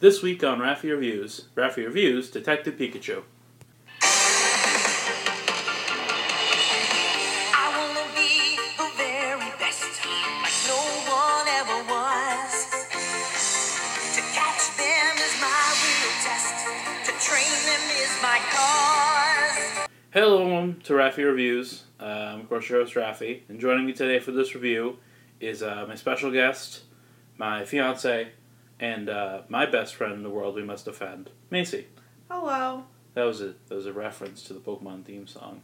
This week on Raffi Reviews, Detective Pikachu. Hello, welcome to Raffi Reviews. I'm, of course, your host, Raffi. And joining me today for this review is my special guest, my fiancé, and my best friend in the world we must defend, Macy. Hello. That was a reference to the Pokemon theme song.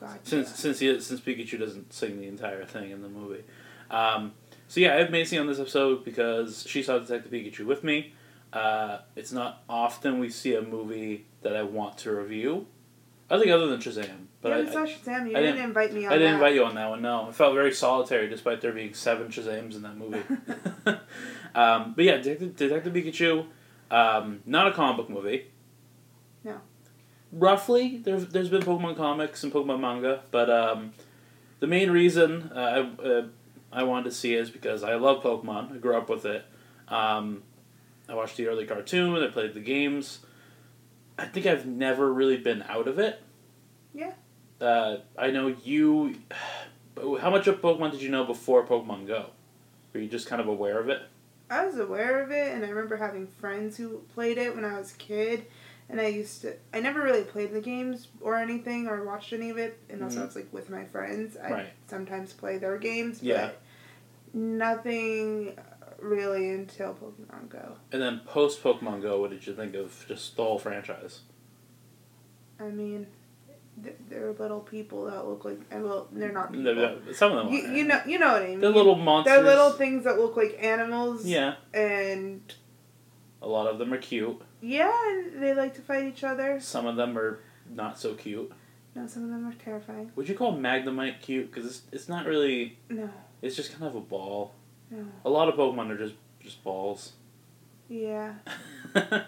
Gotcha. Since Pikachu doesn't sing the entire thing in the movie. I have Macy on this episode because she saw Detective Pikachu with me. It's not often we see a movie that I want to review. I think other than Shazam. But yeah, we saw Shazam. You didn't invite me on that. I didn't invite you on that one, no. It felt very solitary, despite there being 7 Shazams in that movie. Detective Pikachu, not a comic book movie. No. Roughly, there's been Pokemon comics and Pokemon manga, but the main reason I wanted to see it is because I love Pokemon. I grew up with it. I watched the early cartoon, I played the games. I think I've never really been out of it. Yeah. I know you... How much of Pokemon did you know before Pokemon Go? Were you just kind of aware of it? I was aware of it, and I remember having friends who played it when I was a kid, and I never really played the games or anything or watched any of it, and also it's like with my friends. I sometimes play their games, but nothing... really until Pokemon Go. And then post Pokemon Go, what did you think of just the whole franchise? I mean, they're little people that look like... Well, they're not people. Some of them are. You know what I mean. They're little monsters. They're little things that look like animals. Yeah. And... a lot of them are cute. Yeah, and they like to fight each other. Some of them are not so cute. No, some of them are terrifying. Would you call Magnemite cute? Because it's not really... No. It's just kind of a ball. Yeah. A lot of Pokemon are just balls. Yeah. But,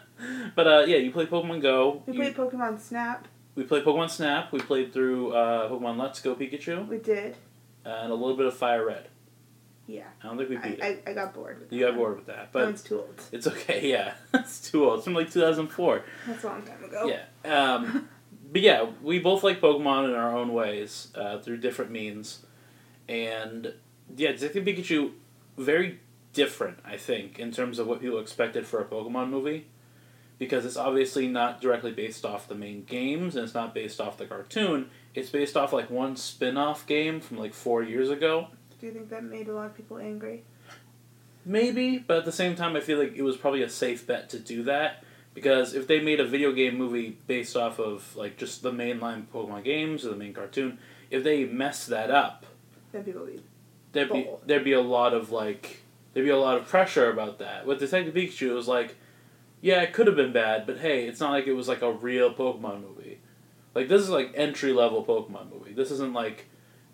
you play Pokemon Go. We played Pokemon Snap. We played Pokemon Snap. We played through Pokemon Let's Go Pikachu. We did. And a little bit of Fire Red. Yeah. I don't think we beat it. I got bored with that. You got bored with that. But that one's too old. It's okay, yeah. It's too old. It's from, 2004. That's a long time ago. Yeah. We both like Pokemon in our own ways, through different means. And, yeah, Detective Pikachu... very different, I think, in terms of what people expected for a Pokemon movie, because it's obviously not directly based off the main games, and it's not based off the cartoon. It's based off, one spin-off game from, 4 years ago. Do you think that made a lot of people angry? Maybe, but at the same time, I feel like it was probably a safe bet to do that, because if they made a video game movie based off of, just the mainline Pokemon games or the main cartoon, if they mess that up... then people leave. There'd be a lot of pressure about that. With Detective Pikachu, it was it could have been bad, but hey, it's not like it was a real Pokemon movie. This is entry level Pokemon movie. This isn't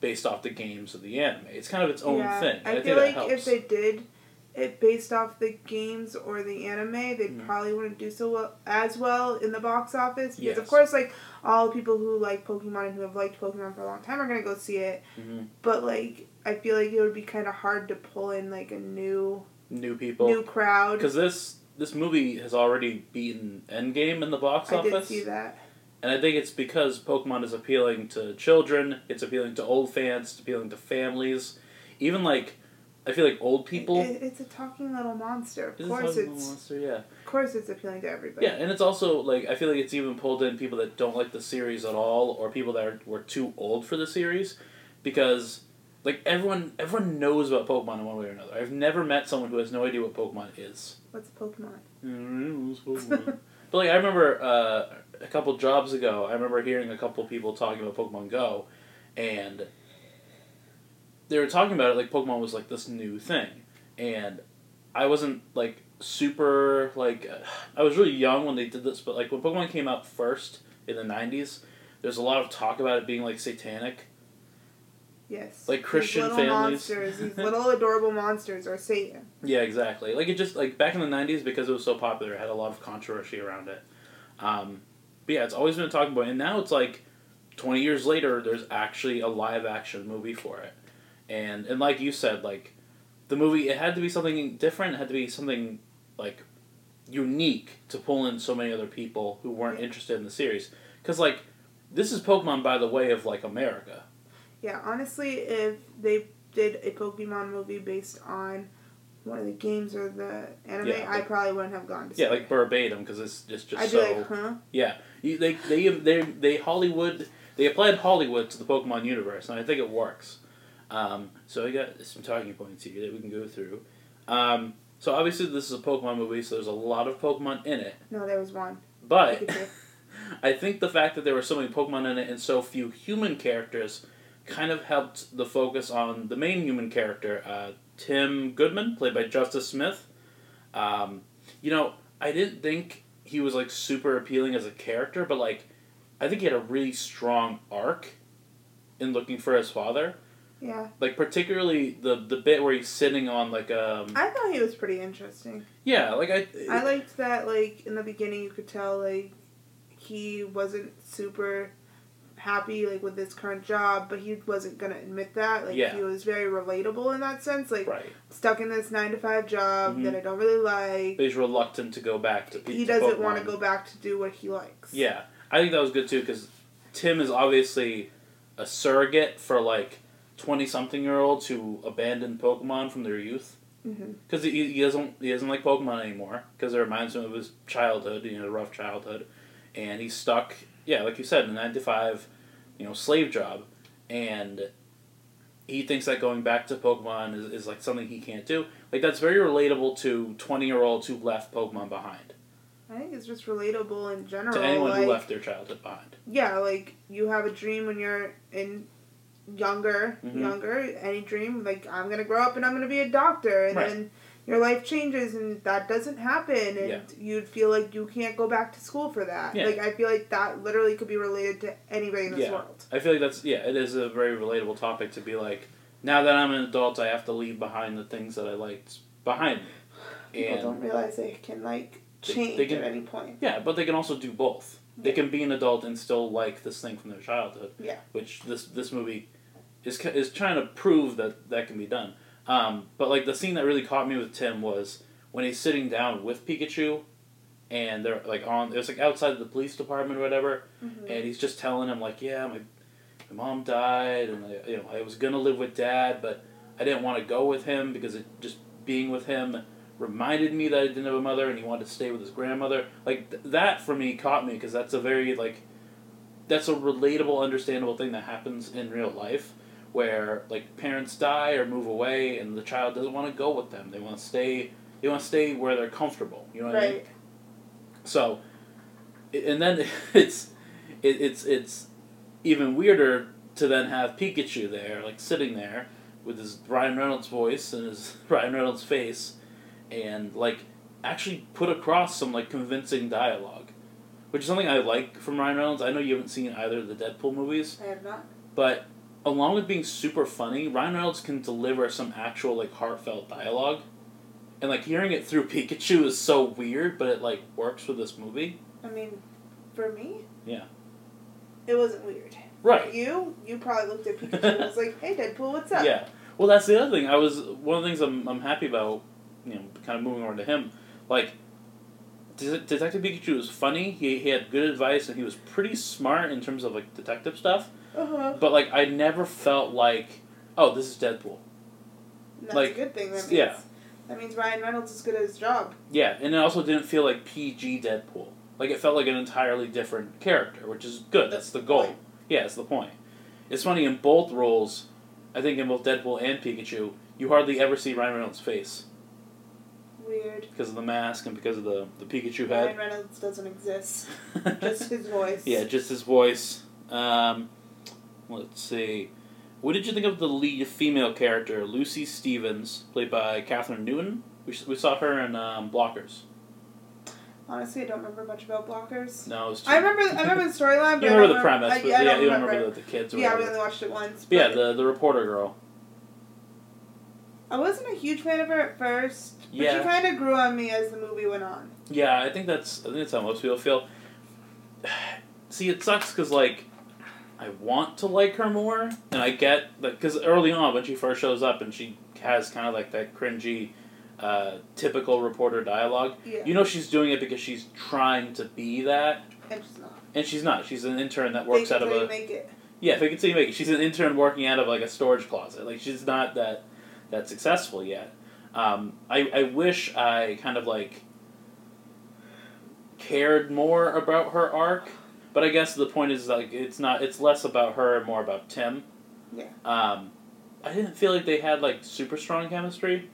based off the games or the anime. It's kind of its own thing. I feel that helps. If they did it based off the games or the anime, they probably wouldn't do so well as well in the box office. Because of course, all the people who like Pokemon and who have liked Pokemon for a long time are gonna go see it. Mm-hmm. But I feel like it would be kind of hard to pull in a new crowd, because this movie has already beaten Endgame in the box office. I did see that, and I think it's because Pokemon is appealing to children. It's appealing to old fans. It's appealing to families. Even I feel like old people. It's a talking little monster. Of course, it's appealing to everybody. Yeah, and it's also I feel like it's even pulled in people that don't like the series at all, or people that were too old for the series, because. Everyone knows about Pokemon in one way or another. I've never met someone who has no idea what Pokemon is. What's Pokemon? But, I remember a couple jobs ago, I remember hearing a couple people talking about Pokemon Go, and they were talking about it Pokemon was, this new thing. And I wasn't, super, I was really young when they did this, but, when Pokemon came out first in the 90s, there's a lot of talk about it being, satanic. Yes. Christian these little families. Monsters, these little adorable monsters are Satan. Yeah, exactly. It just, back in the 90s, because it was so popular, it had a lot of controversy around it. It's always been talking about it. And now it's 20 years later, there's actually a live-action movie for it. And like you said, the movie, it had to be something different. It had to be something, unique to pull in so many other people who weren't interested in the series. Because, like, this is Pokemon by the way of, like, America. Yeah, honestly, if they did a Pokemon movie based on one of the games or the anime, yeah, I probably wouldn't have gone to see it. Yeah, like, verbatim, because it's just so... I'd be like, huh? Yeah. They applied Hollywood to the Pokemon universe, and I think it works. So I got some talking points here that we can go through. So obviously this is a Pokemon movie, so there's a lot of Pokemon in it. No, there was one. But I think the fact that there were so many Pokemon in it and so few human characters kind of helped the focus on the main human character, Tim Goodman, played by Justice Smith. I didn't think he was, like, super appealing as a character, but, like, I think he had a really strong arc in looking for his father. Yeah. Like, particularly the bit where he's sitting on, like, I thought he was pretty interesting. Yeah, like, I liked that, like, in the beginning you could tell, like, he wasn't super happy, like, with his current job, but he wasn't going to admit that. Like, yeah. He was very relatable in that sense. Like, right. Stuck in this 9-to-5 job mm-hmm. that I don't really like. But he's reluctant to go back to Pokemon. He doesn't want to go back to do what he likes. Yeah. I think that was good, too, because Tim is obviously a surrogate for, like, 20-something-year-olds who abandoned Pokemon from their youth. Because mm-hmm. he doesn't like Pokemon anymore, because it reminds him of his childhood, a rough childhood. And he's stuck, yeah, like you said, in a 9-to-5, slave job. And he thinks that going back to Pokemon is like, something he can't do. Like, that's very relatable to 20-year-olds who left Pokemon behind. I think it's just relatable in general. To anyone who left their childhood behind. Yeah, like, you have a dream when you're younger, any dream, like, I'm going to grow up and I'm going to be a doctor. And then your life changes and that doesn't happen. And you'd feel like you can't go back to school for that. Yeah. Like, I feel like that literally could be related to anybody in this world. I feel like that's, it is a very relatable topic to be like, now that I'm an adult, I have to leave behind the things that I liked behind me. People don't realize they can, like, change they can, at any point. Yeah, but they can also do both. They can be an adult and still like this thing from their childhood. Yeah. Which this movie is trying to prove that can be done. But, like, the scene that really caught me with Tim was when he's sitting down with Pikachu, and they're, like, it's, like, outside the police department or whatever, mm-hmm. and he's just telling him, like, yeah, my mom died, and, I was gonna live with Dad, but I didn't want to go with him because just being with him reminded me that I didn't have a mother, and he wanted to stay with his grandmother. Like, that, for me, caught me, because that's a very, like, that's a relatable, understandable thing that happens in real life, where, like, parents die or move away, and the child doesn't want to go with them. They want to stay. They want to stay where they're comfortable. You know what I mean? So, and then it's even weirder to then have Pikachu there, like, sitting there with his Ryan Reynolds voice and his Ryan Reynolds face, and, like, actually put across some, like, convincing dialogue, which is something I like from Ryan Reynolds. I know you haven't seen either of the Deadpool movies. I have not. But along with being super funny, Ryan Reynolds can deliver some actual, like, heartfelt dialogue. And, like, hearing it through Pikachu is so weird, but it, like, works with this movie. I mean, for me? Yeah. It wasn't weird. Right. For you probably looked at Pikachu and was like, hey, Deadpool, what's up? Yeah. Well, that's the other thing. One of the things I'm happy about, kind of moving over to him, like, Detective Pikachu was funny, he had good advice, and he was pretty smart in terms of, like, detective stuff. Uh-huh. But, like, I never felt like, oh, this is Deadpool. That's, like, a good thing. That means, that means Ryan Reynolds is good at his job. Yeah, and it also didn't feel like PG Deadpool. Like, it felt like an entirely different character, which is good. That's the goal. Point. Yeah, that's the point. It's funny, in both roles, I think in both Deadpool and Pikachu, you hardly ever see Ryan Reynolds' face. Weird. Because of the mask and because of the Pikachu head. Ryan Reynolds doesn't exist. Just his voice. Yeah, just his voice. Let's see. What did you think of the lead female character, Lucy Stevens, played by Kathryn Newton? We saw her in Blockers. Honestly, I don't remember much about Blockers. No, it was I remember the storyline, but you remember the premise. You don't remember the kids or whatever. Yeah, we only watched it once. But yeah, the reporter girl. I wasn't a huge fan of her at first, but she kind of grew on me as the movie went on. Yeah, I think that's how most people feel. See, it sucks because, like, I want to like her more, and I get that, because early on when she first shows up and she has kind of like that cringy typical reporter dialogue. Yeah. You know she's doing it because she's trying to be that. And she's not. She's an intern that works out of a... Make it. Yeah, fake it till you make it. She's an intern working out of, like, a storage closet. Like, she's not that successful yet. I wish I kind of, like, cared more about her arc. But I guess the point is, like, it's less about her and more about Tim. Yeah. I didn't feel like they had, like, super strong chemistry.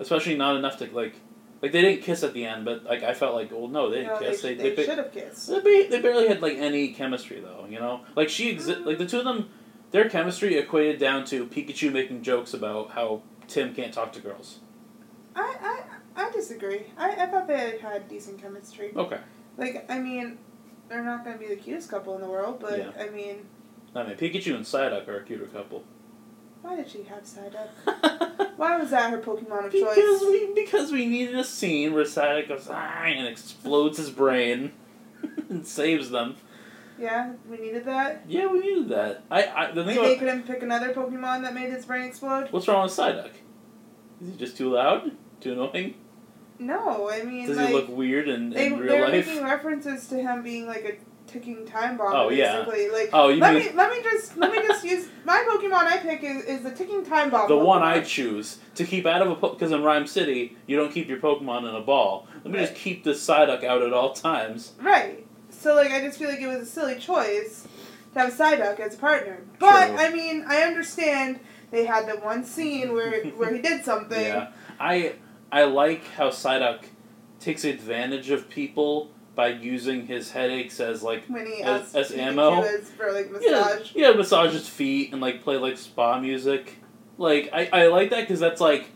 Especially not enough to, like, they didn't kiss at the end, but, like, I felt like, well, no, they didn't kiss. They should have kissed. They barely had, like, any chemistry, though, you know? Like, the two of them, their chemistry equated down to Pikachu making jokes about how Tim can't talk to girls. I disagree. I thought they had decent chemistry. Okay. Like, I mean... They're not going to be the cutest couple in the world, but, yeah. I mean, Pikachu and Psyduck are a cuter couple. Why did she have Psyduck? Why was that her Pokemon of choice? Because we needed a scene where Psyduck goes, and explodes his brain and saves them. Yeah, we needed that? Yeah, we needed that. They couldn't pick another Pokemon that made his brain explode? What's wrong with Psyduck? Is he just too loud? Too annoying? No, I mean, does he look weird in real life? They're making references to him being, like, a ticking time bomb, basically. Yeah. Like, let me just use... My Pokemon I pick is the ticking time bomb. The Pokemon. One I choose to keep out of a... Because in Rhyme City, you don't keep your Pokemon in a ball. Let me just keep this Psyduck out at all times. Right. So, like, I just feel like it was a silly choice to have Psyduck as a partner. But, true. I mean, I understand they had the one scene where he did something. Yeah. I like how Psyduck takes advantage of people by using his headaches as, like, when he as ammo. For, like, massage. Yeah, massage his feet and, like, play, like, spa music. Like, I like that because that's, like,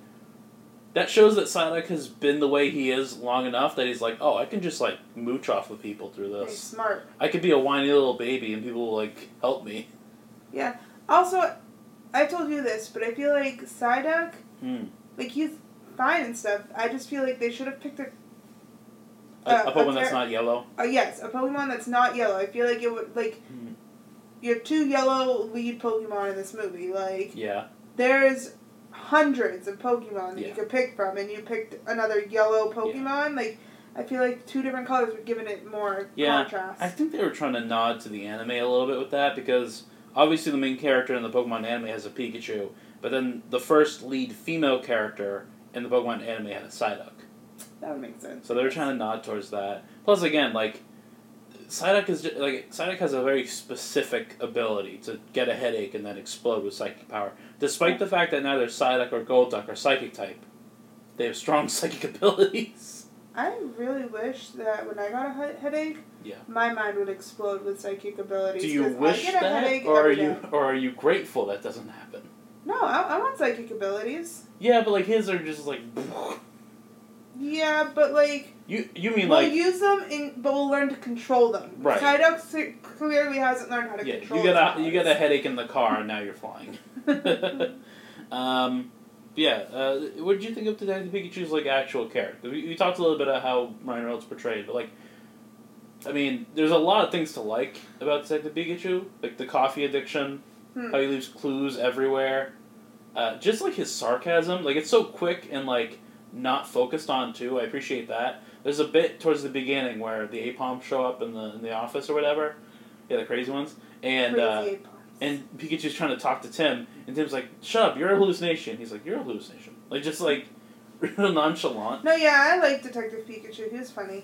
that shows that Psyduck has been the way he is long enough that he's like, oh, I can just, like, mooch off of people through this. He's smart. I could be a whiny little baby and people will, like, help me. Yeah. Also, I told you this, but I feel like Psyduck, like, he's fine and stuff. I just feel like they should have picked a Pokemon that's not yellow. Yes, a Pokemon that's not yellow. I feel like it would, like, you have two yellow lead Pokemon in this movie. Like, yeah, there's hundreds of Pokemon that you could pick from, and you picked another yellow Pokemon. Yeah. Like, I feel like two different colors would have given it more contrast. I think they were trying to nod to the anime a little bit with that, because obviously the main character in the Pokemon anime has a Pikachu, but then the first lead female character and the Pokemon anime had a Psyduck. That would make sense. So they were trying to nod towards that. Plus, again, like, Psyduck has a very specific ability to get a headache and then explode with psychic power. Despite the fact that neither Psyduck or Golduck are psychic type, they have strong psychic abilities. I really wish that when I got a headache, my mind would explode with psychic abilities. Do you wish that, or are you grateful that doesn't happen? No, I want psychic abilities. Yeah, but, like, his are just, like... Yeah, but, like... You mean, we'll like... We'll use them, but we'll learn to control them. Right. Psyduck clearly hasn't learned how to control them. You got a headache in the car, and now you're flying. What did you think of Detective Pikachu's, like, actual character? We talked a little bit about how Ryan Reynolds portrayed, but, like... I mean, there's a lot of things to like about Detective Pikachu. Like, the coffee addiction... How he leaves clues everywhere. Just, like, his sarcasm. Like, it's so quick and, like, not focused on, too. I appreciate that. There's a bit towards the beginning where the Apoms show up in the office or whatever. Yeah, the crazy ones. And Pikachu's trying to talk to Tim. And Tim's like, shut up, you're a hallucination. He's like, you're a hallucination. Like, just, like, real nonchalant. No, yeah, I like Detective Pikachu.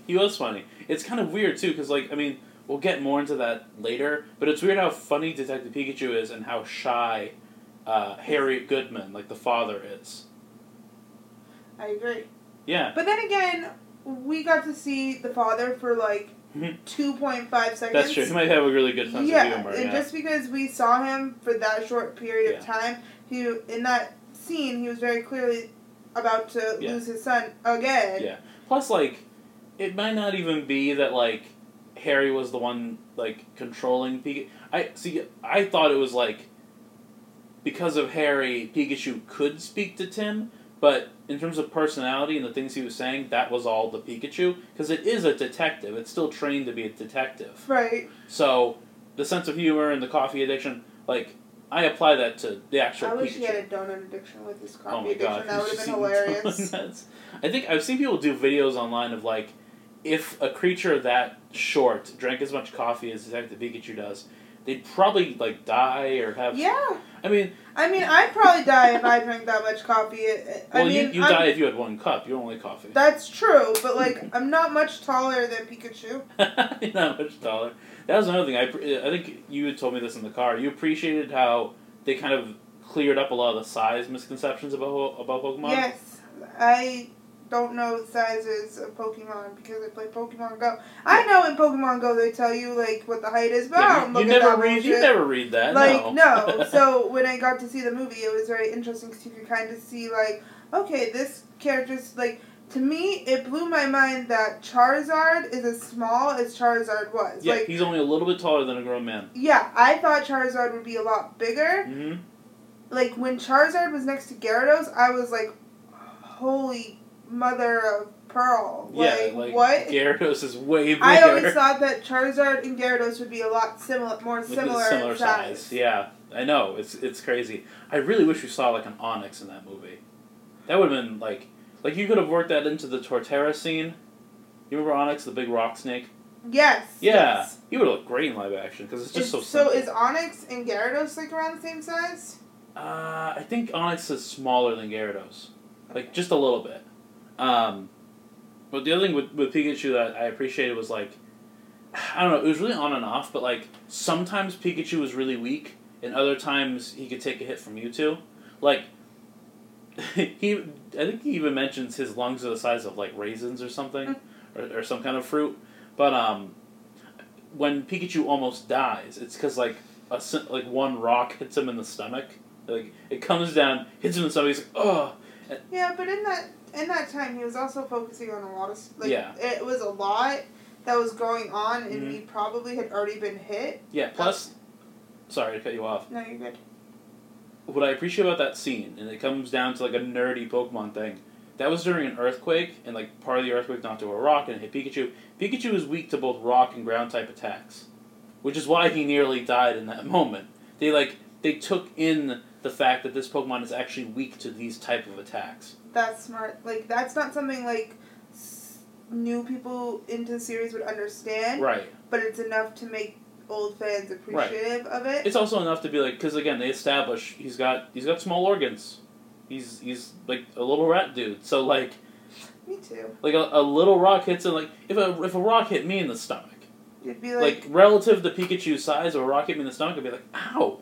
He was funny. It's kind of weird, too, because, like, I mean... We'll get more into that later, but it's weird how funny Detective Pikachu is and how shy Harriet Goodman, like the father, is. I agree. Yeah. But then again, we got to see the father for, like, 2.5 seconds. That's true. He might have a really good sense of humor. And just because we saw him for that short period of time, in that scene, he was very clearly about to lose his son again. Yeah. Plus, like, it might not even be that, like, Harry was the one, like, controlling Pikachu. I thought it was, like, because of Harry, Pikachu could speak to Tim, but in terms of personality and the things he was saying, that was all the Pikachu, because it is a detective. It's still trained to be a detective. Right. So, the sense of humor and the coffee addiction, like, I apply that to the actual Pikachu. I wish he had a donut addiction with his coffee addiction. That would have been hilarious. Donuts. I think I've seen people do videos online of, like, if a creature that short drank as much coffee as Detective Pikachu does, they'd probably, like, die or have... Yeah. I mean, I'd probably die if I drank that much coffee. Well, you die if you had one cup. You don't like coffee. That's true, but, like, I'm not much taller than Pikachu. You're not much taller. That was another thing. I think you had told me this in the car. You appreciated how they kind of cleared up a lot of the size misconceptions about Pokemon. Yes. I don't know the sizes of Pokemon because I play Pokemon Go. I know in Pokemon Go they tell you, like, what the height is, but I don't look at that bullshit. You never read that, like, no. So when I got to see the movie, it was very interesting because you could kind of see, like, okay, this character's, like... To me, it blew my mind that Charizard is as small as Charizard was. Yeah, like, he's only a little bit taller than a grown man. Yeah, I thought Charizard would be a lot bigger. Mm-hmm. Like, when Charizard was next to Gyarados, I was like, holy mother of pearl. Like, yeah, like, what? Gyarados is way bigger. I always thought that Charizard and Gyarados would be a lot similar in size. Yeah, I know. It's crazy. I really wish we saw, like, an Onix in that movie. That would have been, like... Like, you could have worked that into the Torterra scene. You remember Onix, the big rock snake? Yes. Yeah. Yes. He would have looked great in live action, because it's just so simple. So is Onix and Gyarados, like, around the same size? I think Onix is smaller than Gyarados. Okay. Like, just a little bit. But the other thing with Pikachu that I appreciated was, like, I don't know, it was really on and off, but, like, sometimes Pikachu was really weak, and other times he could take a hit from Mewtwo. Like... I think he even mentions his lungs are the size of, like, raisins or something, or some kind of fruit. But when Pikachu almost dies, it's because, like, one rock hits him in the stomach. Like, it comes down, hits him in the stomach. He's like, oh. Yeah, but in that time, he was also focusing on a lot of It was a lot that was going on, and he probably had already been hit. Yeah. Plus, sorry to cut you off. No, you're good. What I appreciate about that scene, and it comes down to, like, a nerdy Pokemon thing, that was during an earthquake, and, like, part of the earthquake knocked over a rock and hit Pikachu. Pikachu is weak to both rock and ground-type attacks, which is why he nearly died in that moment. They took in the fact that this Pokemon is actually weak to these type of attacks. That's smart. Like, that's not something, like, new people into the series would understand. Right. But it's enough to make old fans appreciative of it. It's also enough to be like, because again, they establish he's got small organs. He's like a little rat dude. So, like, me too. Like a little rock hits him. Like, if a rock hit me in the stomach, it'd be like relative to Pikachu's size, or a rock hit me in the stomach, I'd be like, ow.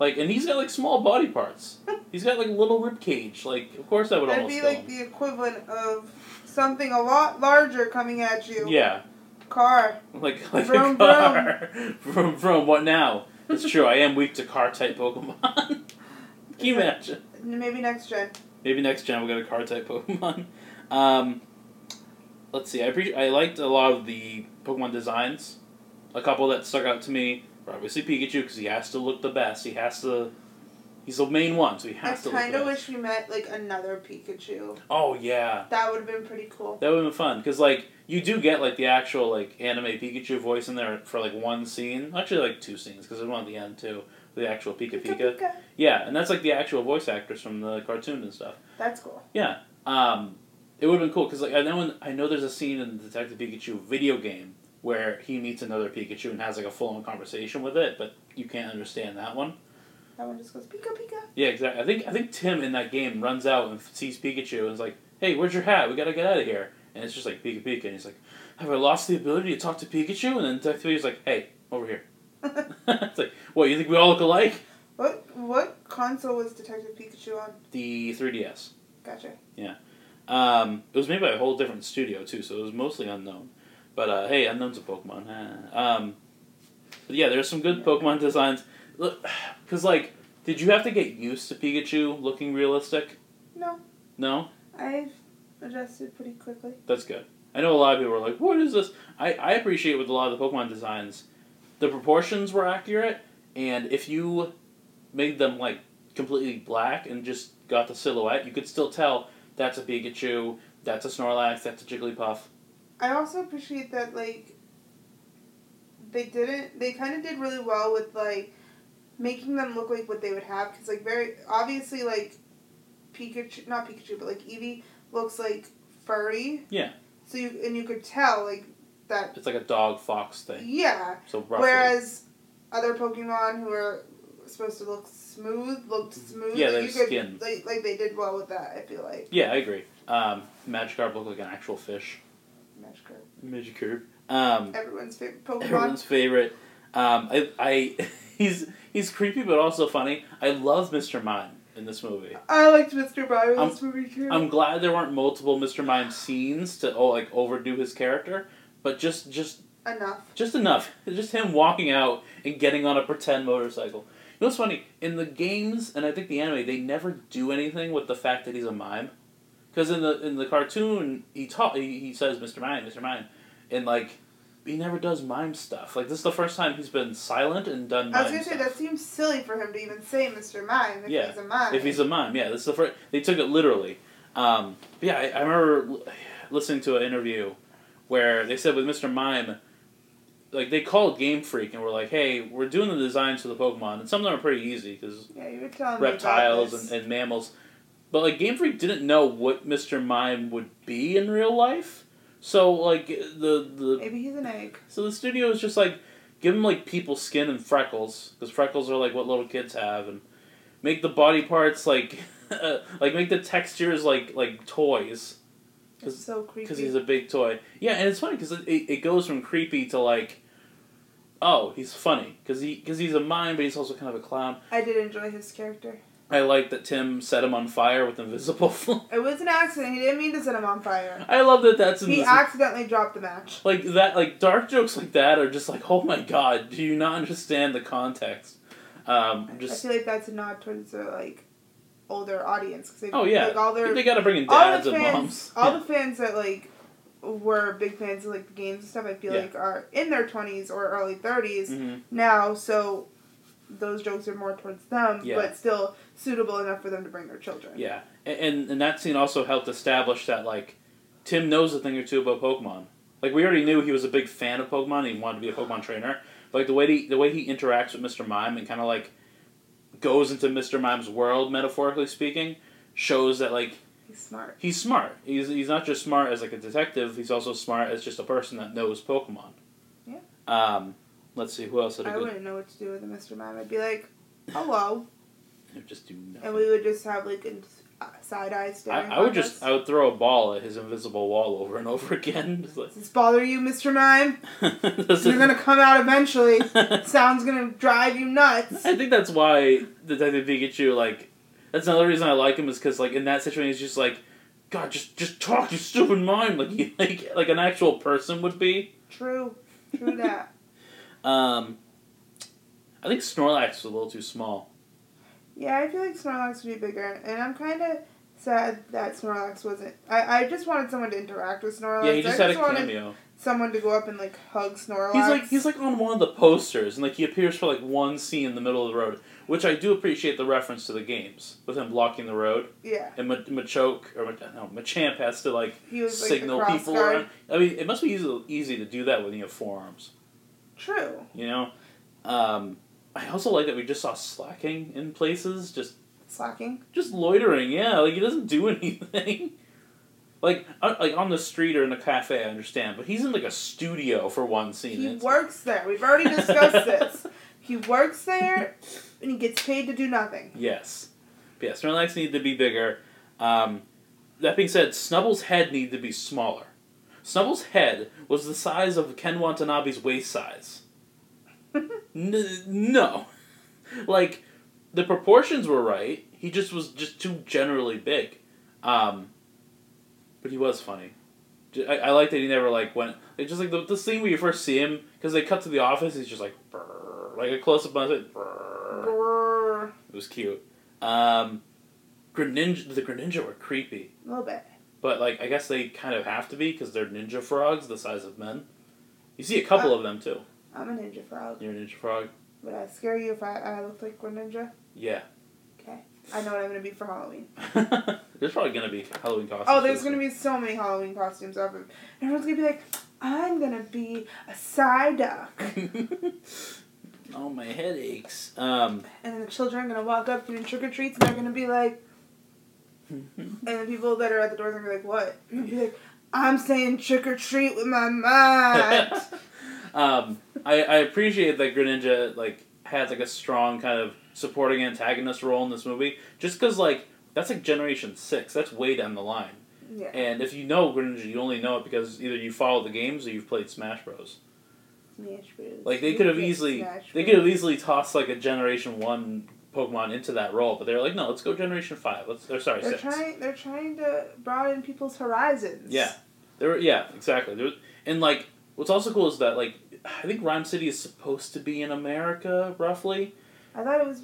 Like, and he's got, like, small body parts. He's got, like, a little rib cage. Like, of course that would almost be like the equivalent of something a lot larger coming at you. Yeah. Car. Like vroom, a car. Vroom, vroom. What now? It's true, I am weak to car-type Pokemon. Can you imagine? Maybe next gen. Maybe next gen we'll get a car-type Pokemon. Let's see. I liked a lot of the Pokemon designs. A couple that stuck out to me were obviously Pikachu, because he has to look the best. He has to... He's the main one, so he has to look best. I kind of wish we met, like, another Pikachu. Oh, yeah. That would have been pretty cool. That would have been fun, because, like... You do get, like, the actual, like, anime Pikachu voice in there for, like, one scene. Actually, like, two scenes, because there's one at the end, too. The actual Pika. Yeah, and that's, like, the actual voice actress from the cartoon and stuff. That's cool. Yeah. It would have been cool, because, like, I know there's a scene in the Detective Pikachu video game where he meets another Pikachu and has, like, a full-on conversation with it, but you can't understand that one. That one just goes, Pika, Pika. Yeah, exactly. I think Tim in that game runs out and sees Pikachu and is like, hey, where's your hat? We gotta get out of here. And it's just like, Pika Pika. And he's like, have I lost the ability to talk to Pikachu? And then Detective Pikachu's like, hey, over here. It's like, what, you think we all look alike? What console was Detective Pikachu on? The 3DS. Gotcha. Yeah. It was made by a whole different studio, too, so it was mostly unknown. But, hey, unknown's a Pokemon. But, yeah, there's some good Pokemon designs. Because, like, did you have to get used to Pikachu looking realistic? No. No? I've adjusted pretty quickly. That's good. I know a lot of people are like, what is this? I appreciate with a lot of the Pokemon designs, the proportions were accurate, and if you made them, like, completely black and just got the silhouette, you could still tell that's a Pikachu, that's a Snorlax, that's a Jigglypuff. I also appreciate that, like, they kind of did really well with, like, making them look like what they would have, because, like, very obviously, like, Pikachu, not Pikachu, but, like, Eevee looks, like, furry. Yeah. So you, and you could tell, like, that... It's like a dog-fox thing. Yeah. So roughly. Whereas other Pokemon who are supposed to look smooth looked smooth. Yeah, their skin. Like, they did well with that, I feel like. Yeah, I agree. Magikarp looked like an actual fish. Magikarp. Everyone's favorite Pokemon. Everyone's favorite. He's creepy but also funny. I love Mr. Mime in this movie. I liked Mr. Mime in this movie too. I'm glad there weren't multiple Mr. Mime scenes to overdo his character, but just enough. Just enough. Just him walking out and getting on a pretend motorcycle. You know what's funny? In the games and I think the anime, they never do anything with the fact that he's a mime. Because in the cartoon, he says Mr. Mime, Mr. Mime, and like. He never does mime stuff. Like, this is the first time he's been silent and done mime stuff. I was going to say, that seems silly for him to even say Mr. Mime if he's a mime. If he's a mime, yeah. This is the first... They took it literally. I remember listening to an interview where they said with Mr. Mime, like, they called Game Freak and were like, hey, we're doing the designs for the Pokemon, and some of them are pretty easy, because reptiles and mammals. But, like, Game Freak didn't know what Mr. Mime would be in real life. So, like, the... Maybe he's an egg. So the studio is just, like, give him, like, people skin and freckles, because freckles are, like, what little kids have, and make the body parts, like, make the textures, like toys. It's so creepy. Because he's a big toy. Yeah, and it's funny, because it goes from creepy to, like, oh, he's funny, because he's a mime, but he's also kind of a clown. I did enjoy his character. I like that Tim set him on fire with invisible flame. It was an accident. He didn't mean to set him on fire. I love that that's in He accidentally dropped the match. Like, that, like, dark jokes like that are just like, oh my god, do you not understand the context? I feel like that's a nod towards the, like, older audience. Cause like, all their, they gotta bring in dads and fans, moms. All the fans that, like, were big fans of, like, the games and stuff, I feel like are in their 20s or early 30s now, so... Those jokes are more towards them, but still suitable enough for them to bring their children. Yeah, and that scene also helped establish that, like, Tim knows a thing or two about Pokemon. Like, we already knew he was a big fan of Pokemon and he wanted to be a Pokemon trainer. But, like, the way he interacts with Mr. Mime and kind of, like, goes into Mr. Mime's world, metaphorically speaking, shows that, like... He's smart. He's smart. He's not just smart as, like, a detective. He's also smart as just a person that knows Pokemon. Yeah. Let's see, who else had a good... I wouldn't know what to do with a Mr. Mime. I'd be like, hello. I'd just do nothing. And we would just have, like, a side eye staring I would throw a ball at his invisible wall over and over again. Just like, does this bother you, Mr. Mime? You're going to come out eventually. Sound's going to drive you nuts. I think that's why Detective Pikachu, like... That's another reason I like him is because, like, in that situation, he's just like, God, just talk, you stupid mime. Like an actual person would be. True that. I think Snorlax was a little too small. Yeah, I feel like Snorlax would be bigger, and I'm kind of sad that Snorlax wasn't... I just wanted someone to interact with Snorlax. Yeah, he just had a cameo. Someone to go up and, like, hug Snorlax. He's on one of the posters, and, like, he appears for, like, one scene in the middle of the road, which I do appreciate the reference to the games, with him blocking the road. Yeah. And Machamp has to, like, signal people around. I mean, it must be easy to do that when you have forearms. True. You know? I also like that we just saw slacking in places. Just slacking? Just loitering, yeah. Like, he doesn't do anything. Like on the street or in a cafe, I understand. But he's in, like, a studio for one scene. He works there. We've already discussed this. He works there, and he gets paid to do nothing. Yes. But yeah, Snorlax needed to be bigger. That being said, Snubble's head needed to be smaller. Snubble's head was the size of Ken Watanabe's waist size. No. Like, the proportions were right. He just was just too generally big. But he was funny. I like that he never, like, went... It's just, like, the scene where you first see him, because they cut to the office, he's just like, brrr. Like, a close-up on his head, brrr. Brrr. It was cute. The Greninja were creepy. A little bit. But, like, I guess they kind of have to be, because they're ninja frogs the size of men. You see a couple of them, too. I'm a ninja frog. You're a ninja frog? Would I scare you if I looked like one ninja? Yeah. Okay. I know what I'm going to be for Halloween. There's probably going to be Halloween costumes. Oh, there's going to be so many Halloween costumes up. And everyone's going to be like, I'm going to be a Psyduck. All my headaches. And then the children are going to walk up doing trick-or-treats, and they're going to be like... and the people that are at the doors are going to be like, what? And they'll be like, I'm saying trick-or-treat with my mind. I appreciate that Greninja, like, has, like, a strong kind of supporting antagonist role in this movie. Just because, like, that's, like, Generation 6. That's way down the line. Yeah. And if you know Greninja, you only know it because either you follow the games or you've played Smash Bros. Like they could have easily tossed like a Generation 1 Pokemon into that role, but they're like, no, let's go Generation 5. Six. They're trying to broaden people's horizons. Yeah, exactly. And like, what's also cool is that like, I think Rhyme City is supposed to be in America, roughly. I thought it was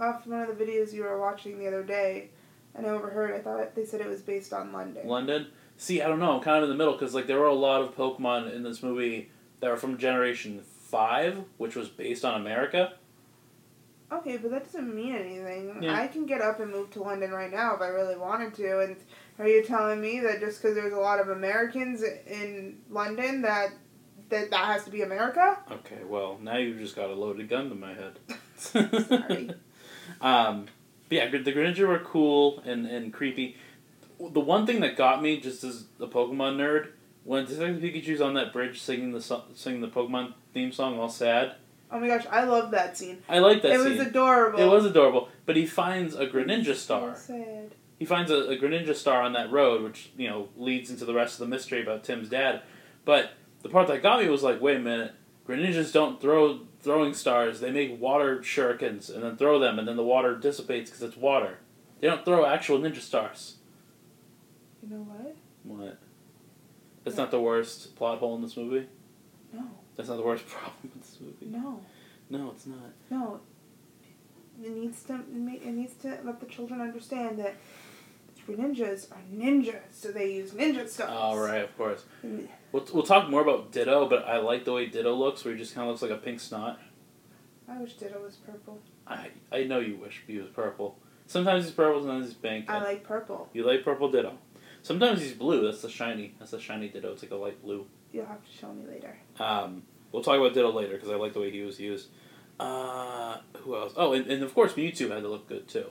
off one of the videos you were watching the other day, and I overheard. I thought they said it was based on London. London. See, I don't know. I'm kind of in the middle because like there were a lot of Pokemon in this movie that were from Generation 5, which was based on America. Okay, but that doesn't mean anything. Yeah. I can get up and move to London right now if I really wanted to, and are you telling me that just because there's a lot of Americans in London that has to be America? Okay, well, now you've just got a loaded gun to my head. Sorry. But yeah, the Greninja were cool and creepy. The one thing that got me, just as a Pokemon nerd, when Detective Pikachu's on that bridge singing the Pokemon theme song, all sad. Oh my gosh, I love that scene. I like that scene. It was adorable. But he finds a Greninja star. So sad. He finds a Greninja star on that road, which, you know, leads into the rest of the mystery about Tim's dad. But the part that got me was like, wait a minute, Greninjas don't throw throwing stars. They make water shurikens and then throw them, and then the water dissipates because it's water. They don't throw actual ninja stars. You know what? What? That's not the worst plot hole in this movie? No. That's not the worst problem in this movie? No. No, it's not. No. It needs to let the children understand that ninjas are ninjas, so they use ninja stars. Oh, right, of course. We'll talk more about Ditto, but I like the way Ditto looks, where he just kind of looks like a pink snot. I wish Ditto was purple. I know you wish he was purple. Sometimes he's purple, sometimes he's pink. I like purple. You like purple Ditto. Sometimes he's blue. That's the shiny Ditto. It's like a light blue. You'll have to show me later. We'll talk about Ditto later because I like the way he was used. Who else? Oh, and of course Mewtwo had to look good too.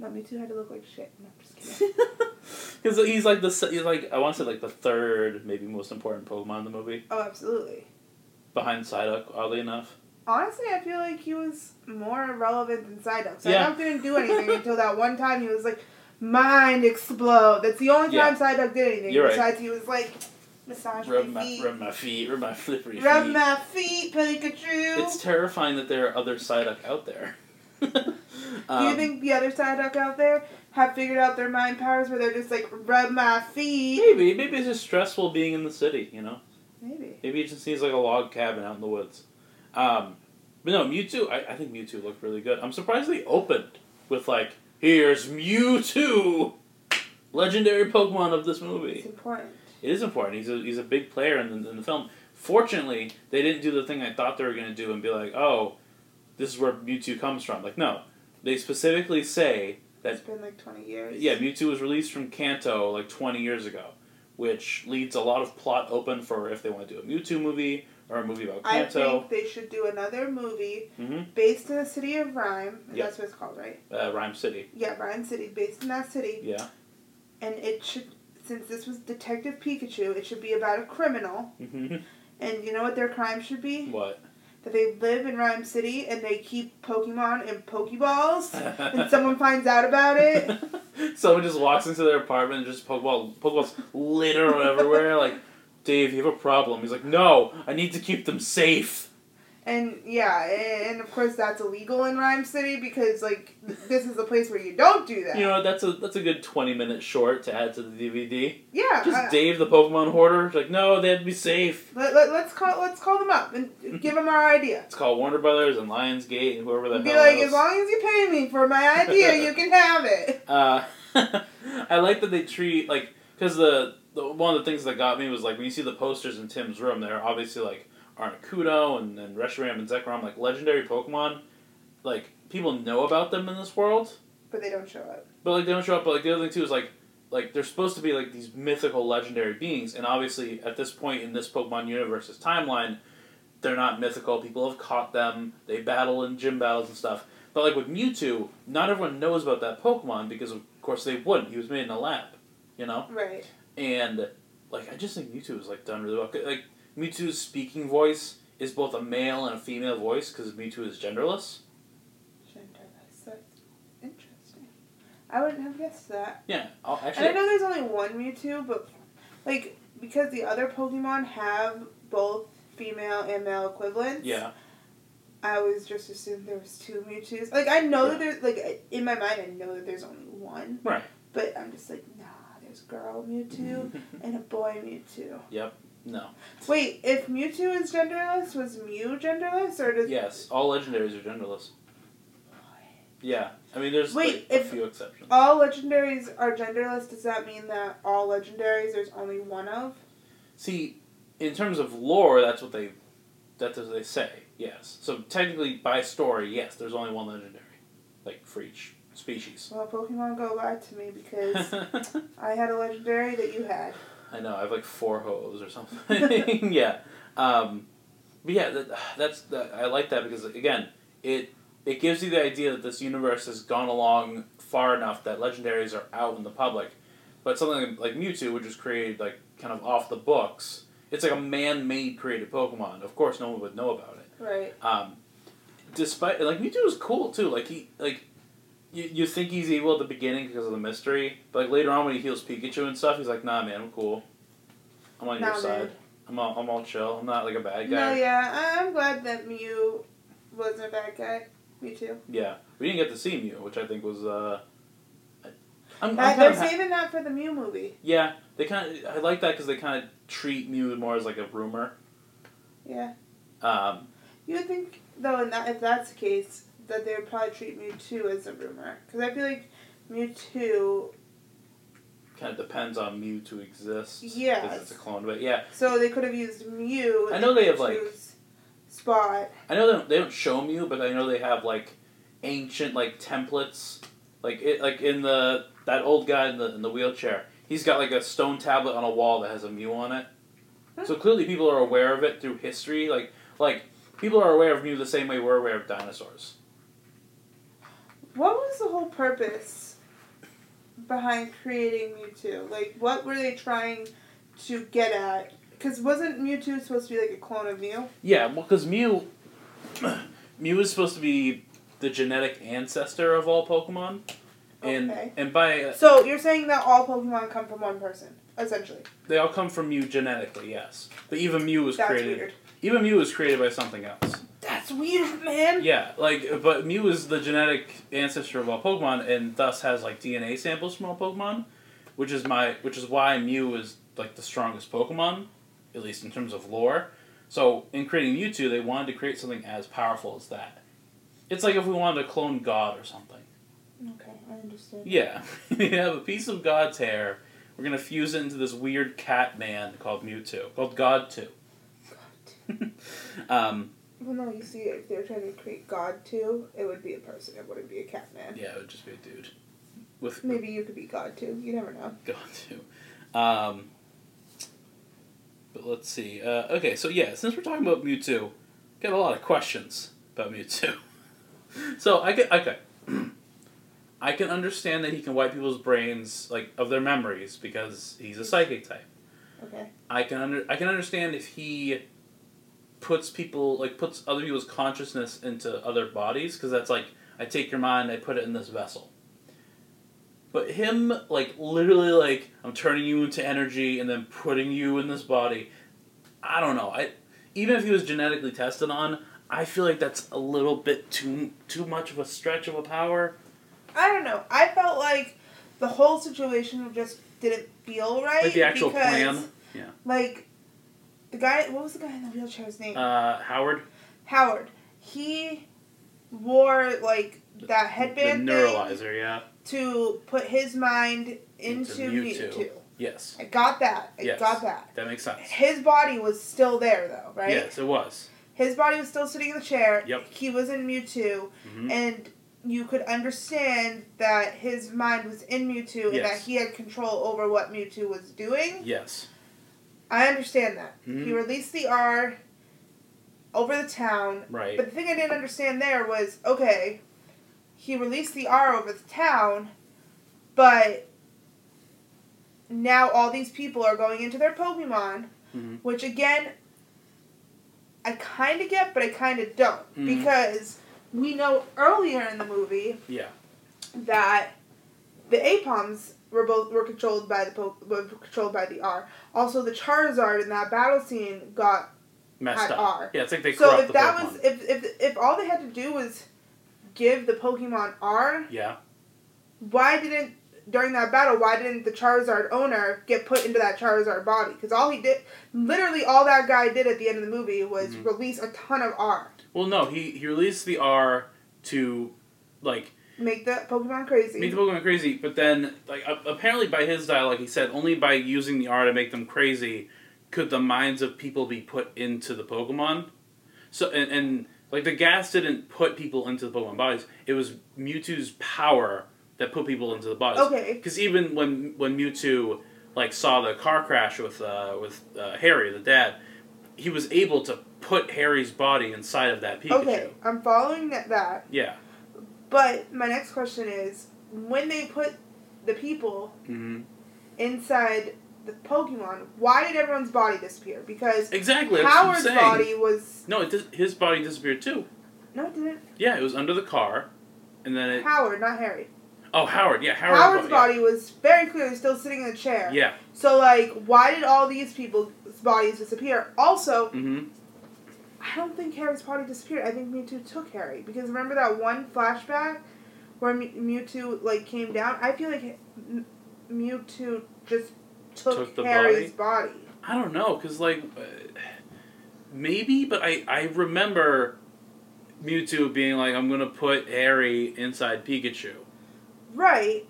No, Mewtwo had to look like shit. No, I'm just kidding. Because he's like I want to say like the third maybe most important Pokemon in the movie. Oh, absolutely. Behind Psyduck, oddly enough. Honestly, I feel like he was more relevant than Psyduck. Psyduck didn't do anything until that one time he was like, mind explode. That's the only time Psyduck did anything. You're besides right. He was like, massage my feet. Rub my feet, Pikachu. It's terrifying that there are other Psyduck out there. Do you think the other Psyduck out there have figured out their mind powers where they're just like, rub my feet? Maybe it's just stressful being in the city, you know? Maybe it just seems like a log cabin out in the woods. But no, Mewtwo, I think Mewtwo looked really good. I'm surprised they opened with like, here's Mewtwo, legendary Pokemon of this movie. It's important. It is important. He's a big player in the film. Fortunately, they didn't do the thing I thought they were going to do and be like, oh, this is where Mewtwo comes from. Like, no. They specifically say that... It's been like 20 years. Yeah, Mewtwo was released from Kanto like 20 years ago, which leads a lot of plot open for if they want to do a Mewtwo movie or a movie about Kanto. I think they should do another movie based in the city of Rhyme. Yep. That's what it's called, right? Rhyme City. Yeah, Rhyme City, based in that city. Yeah. And it should, since this was Detective Pikachu, it should be about a criminal. Mm-hmm. And you know what their crime should be? What? That they live in Rhyme City and they keep Pokemon and Pokeballs and someone finds out about it. Someone just walks into their apartment and just Pokeballs litter everywhere, like... Dave, you have a problem. He's like, no, I need to keep them safe. And, yeah, and of course that's illegal in Rhyme City because, like, this is the place where you don't do that. You know, that's a good 20-minute short to add to the DVD. Yeah. Just Dave the Pokemon hoarder. Like, no, they have to be safe. Let's call them up and give them our idea. Let's call Warner Brothers and Lionsgate and whoever the hell else. Be like, as long as you pay me for my idea, you can have it. I like that they treat, like, because one of the things that got me was, like, when you see the posters in Tim's room, they're obviously, like, Articuno and Reshiram and Zekrom, like, legendary Pokemon. Like, people know about them in this world. But they don't show up. But, like, the other thing, too, is, like they're supposed to be, like, these mythical legendary beings. And, obviously, at this point in this Pokemon universe's timeline, they're not mythical. People have caught them. They battle in gym battles and stuff. But like with Mewtwo, not everyone knows about that Pokemon because, of course, they wouldn't. He was made in a lab, you know? Right. And like I just think Mewtwo is like done really well. Like Mewtwo's speaking voice is both a male and a female voice because Mewtwo is genderless. That's interesting. I wouldn't have guessed that. Yeah, I'll actually. And I know there's only one Mewtwo, but like because the other Pokemon have both female and male equivalents. Yeah. I always just assumed there was two Mewtwo's. Like I know that there's like in my mind I know that there's only one. Right. But I'm just like nah, there's girl Mewtwo and a boy Mewtwo. Yep. No. Wait, if Mewtwo is genderless, was Mew genderless or does? Yes, all legendaries are genderless. Yeah, I mean, there's a few exceptions. All legendaries are genderless. Does that mean that all legendaries there's only one of? See, in terms of lore, that's what they say. Yes. So technically, by story, yes, there's only one legendary, like for each species. Well, Pokemon Go lied to me because I had a legendary that you had. I know. I have like 4 Ho-Ohs or something. Yeah. But yeah, that's I like that because again, It gives you the idea that this universe has gone along far enough that legendaries are out in the public. But something like Mewtwo, which was created like kind of off the books, it's like a man-made created Pokemon. Of course, no one would know about it. Right. Despite like Mewtwo is cool too. Like he like you think he's evil at the beginning because of the mystery, but like later on when he heals Pikachu and stuff, he's like, nah, man, I'm cool. I'm on your side. I'm all chill. I'm not like a bad guy. No, yeah, I'm glad that Mew wasn't a bad guy. Me too. Yeah. We didn't get to see Mew, which I think was, They're saving that for the Mew movie. Yeah. I like that because they kind of treat Mew more as like a rumor. Yeah. You would think, though, if that's the case, that they would probably treat Mewtwo as a rumor. Because I feel like Mewtwo kind of depends on Mew to exist. Yeah. Because it's a clone, but yeah. So they could have used Mew. I know they have, like... spot. I know they don't show Mew, but I know they have like ancient like templates, like in that old guy in the wheelchair. He's got like a stone tablet on a wall that has a Mew on it. Huh? So clearly people are aware of it through history. Like people are aware of Mew the same way we're aware of dinosaurs. What was the whole purpose behind creating Mewtwo? Like what were they trying to get at? Because wasn't Mewtwo supposed to be like a clone of Mew? Yeah, well, because Mew is supposed to be the genetic ancestor of all Pokemon. And, okay. And by... so you're saying that all Pokemon come from one person, essentially. They all come from Mew genetically, yes. But even Mew was created... Weird. Even Mew was created by something else. That's weird, man! Yeah, like, but Mew is the genetic ancestor of all Pokemon, and thus has, like, DNA samples from all Pokemon, which is why Mew is, like, the strongest Pokemon. At least in terms of lore. So, in creating Mewtwo, they wanted to create something as powerful as that. It's like if we wanted to clone God or something. Okay, I understand. Yeah. We have a piece of God's hair. We're going to fuse it into this weird cat man called Mewtwo. Called God-2. God-2. Well, no, you see, if they were trying to create God-2, it would be a person. It wouldn't be a cat man. Yeah, it would just be a dude. Maybe you could be God-2. You never know. God-2. But let's see. Okay, so yeah, since we're talking about Mewtwo, got a lot of questions about Mewtwo. So I can understand that he can wipe people's brains like of their memories because he's a psychic type. Okay. I can understand if he puts other people's consciousness into other bodies because that's like I take your mind, I put it in this vessel. But him, like, literally, like, I'm turning you into energy and then putting you in this body. I don't know. Even if he was genetically tested on, I feel like that's a little bit too much of a stretch of a power. I don't know. I felt like the whole situation just didn't feel right. Like the actual plan? Yeah. Like, the guy, what was the guy in the wheelchair's name? Howard. He wore, like, that headband the neuralizer, thing. Yeah. To put his mind into Mewtwo. Yes. I got that. That makes sense. His body was still there, though, right? Yes, it was. His body was still sitting in the chair. Yep. He was in Mewtwo. Mm-hmm. And you could understand that his mind was in Mewtwo and that he had control over what Mewtwo was doing. Yes. I understand that. Mm-hmm. He released the R. over the town. Right. But the thing I didn't understand there was, okay, he released the R over the town, but now all these people are going into their Pokemon, mm-hmm. which again, I kind of get, but I kind of don't. Mm-hmm. Because we know earlier in the movie that the Apoms were controlled by the R. Also, the Charizard in that battle scene got messed up. R. Yeah, it's like they corrupt the Pokemon. So if all they had to do was give the Pokemon R, during that battle, why didn't the Charizard owner get put into that Charizard body? Because all he did, literally all that guy did at the end of the movie was mm-hmm. release a ton of R. Well, no, he released the R to, like... Make the Pokemon crazy, but then, like, apparently by his dialogue, he said only by using the R to make them crazy could the minds of people be put into the Pokemon. So, and like, the gas didn't put people into the Pokemon bodies. It was Mewtwo's power that put people into the bodies. Okay. Because even when Mewtwo, like, saw the car crash with Harry, the dad, he was able to put Harry's body inside of that Pikachu. Okay, I'm following that. Yeah. But my next question is, when they put the people mm-hmm. inside the Pokemon, why did everyone's body disappear? Because Howard's body was... No, his body disappeared too. No, it didn't. Yeah, it was under the car, and then it... Howard, not Harry. Oh, Howard, yeah. Howard's body was very clearly still sitting in the chair. Yeah. So, like, why did all these people's bodies disappear? Also, mm-hmm. I don't think Harry's body disappeared. I think Mewtwo took Harry. Because remember that one flashback where Mewtwo, like, came down? I feel like Mewtwo just took Harry's body. I don't know, because, like, maybe, but I remember Mewtwo being like, I'm going to put Harry inside Pikachu. Right,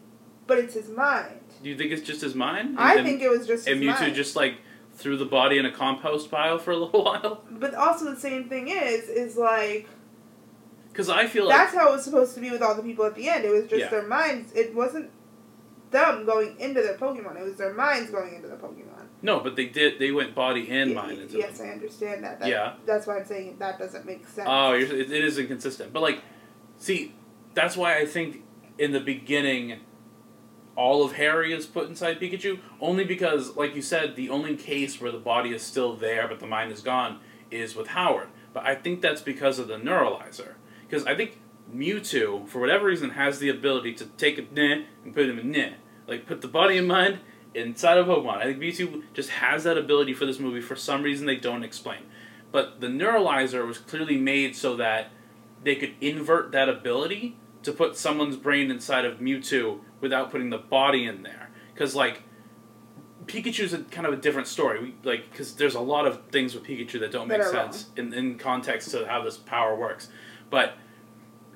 but it's his mind. Do you think it's just his mind? I think it was just his mind. And Mewtwo just, like, threw the body in a compost pile for a little while? But also the same thing is like... Because I feel like... That's how it was supposed to be with all the people at the end. It was just their minds. It wasn't them going into their Pokemon. It was their minds going into the Pokemon. No, but they did. They went body and mind into them. Yes, I understand that. That's why I'm saying that doesn't make sense. Oh, it is inconsistent. But, like, see, that's why I think... In the beginning, all of Harry is put inside Pikachu, only because, like you said, the only case where the body is still there but the mind is gone is with Howard. But I think that's because of the Neuralizer. Because I think Mewtwo, for whatever reason, has the ability to take a neh and put him in neh. Like, put the body and mind inside of Pokemon. I think Mewtwo just has that ability for this movie for some reason they don't explain. But the Neuralizer was clearly made so that they could invert that ability to put someone's brain inside of Mewtwo without putting the body in there. Because, like, Pikachu's kind of a different story. Because there's a lot of things with Pikachu that don't make sense in context to how this power works. But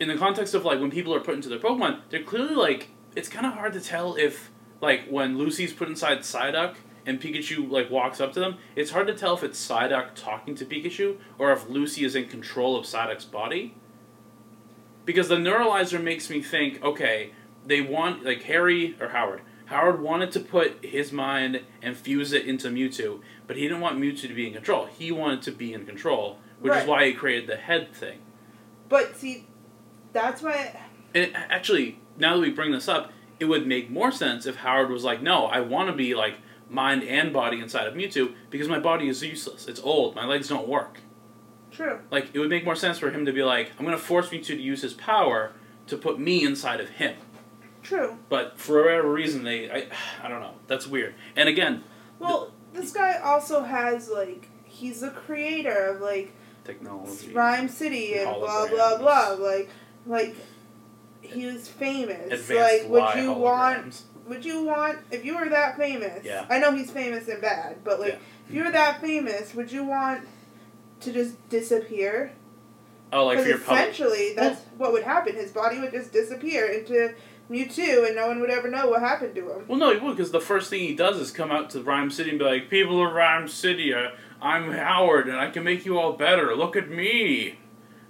in the context of, like, when people are put into their Pokemon, they're clearly, like, it's kind of hard to tell if, like, when Lucy's put inside Psyduck and Pikachu, like, walks up to them, it's hard to tell if it's Psyduck talking to Pikachu or if Lucy is in control of Psyduck's body. Because the Neuralizer makes me think, okay, they want, like, Howard wanted to put his mind and fuse it into Mewtwo, but he didn't want Mewtwo to be in control. He wanted to be in control, which is why he created the head thing. But, see, that's why... And actually, now that we bring this up, it would make more sense if Howard was like, no, I want to be, like, mind and body inside of Mewtwo, because my body is useless. It's old. My legs don't work. True. Like, it would make more sense for him to be like, I'm going to force Mewtwo to use his power to put me inside of him. True. But for whatever reason, I don't know. That's weird. And again... Well, this guy also has, like, he's the creator of, like... Technology. Rhyme City and blah, blah, blah. Like, he was famous. Advanced like, would you want... If you were that famous... Yeah. I know he's famous and bad, but, like, if you were that famous, would you want... to just disappear? Oh, like for your public? Essentially, that's what would happen. His body would just disappear into Mewtwo, and no one would ever know what happened to him. Well, no, he would, because the first thing he does is come out to Rhyme City and be like, people of Rhyme City, I'm Howard, and I can make you all better. Look at me.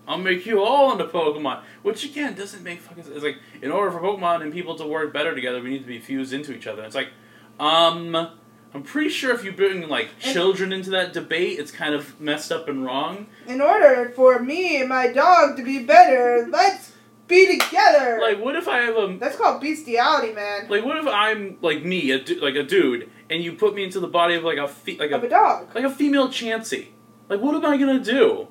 I'll make you all into Pokemon. Which, again, doesn't make fucking sense. It's like, in order for Pokemon and people to work better together, we need to be fused into each other. It's like, I'm pretty sure if you bring, like, children into that debate, it's kind of messed up and wrong. In order for me and my dog to be better, let's be together. Like, what if I have a... That's called bestiality, man. Like, what if I'm, like, me, a dude, and you put me into the body of, like, a dog. Like a female Chansey. Like, what am I gonna do?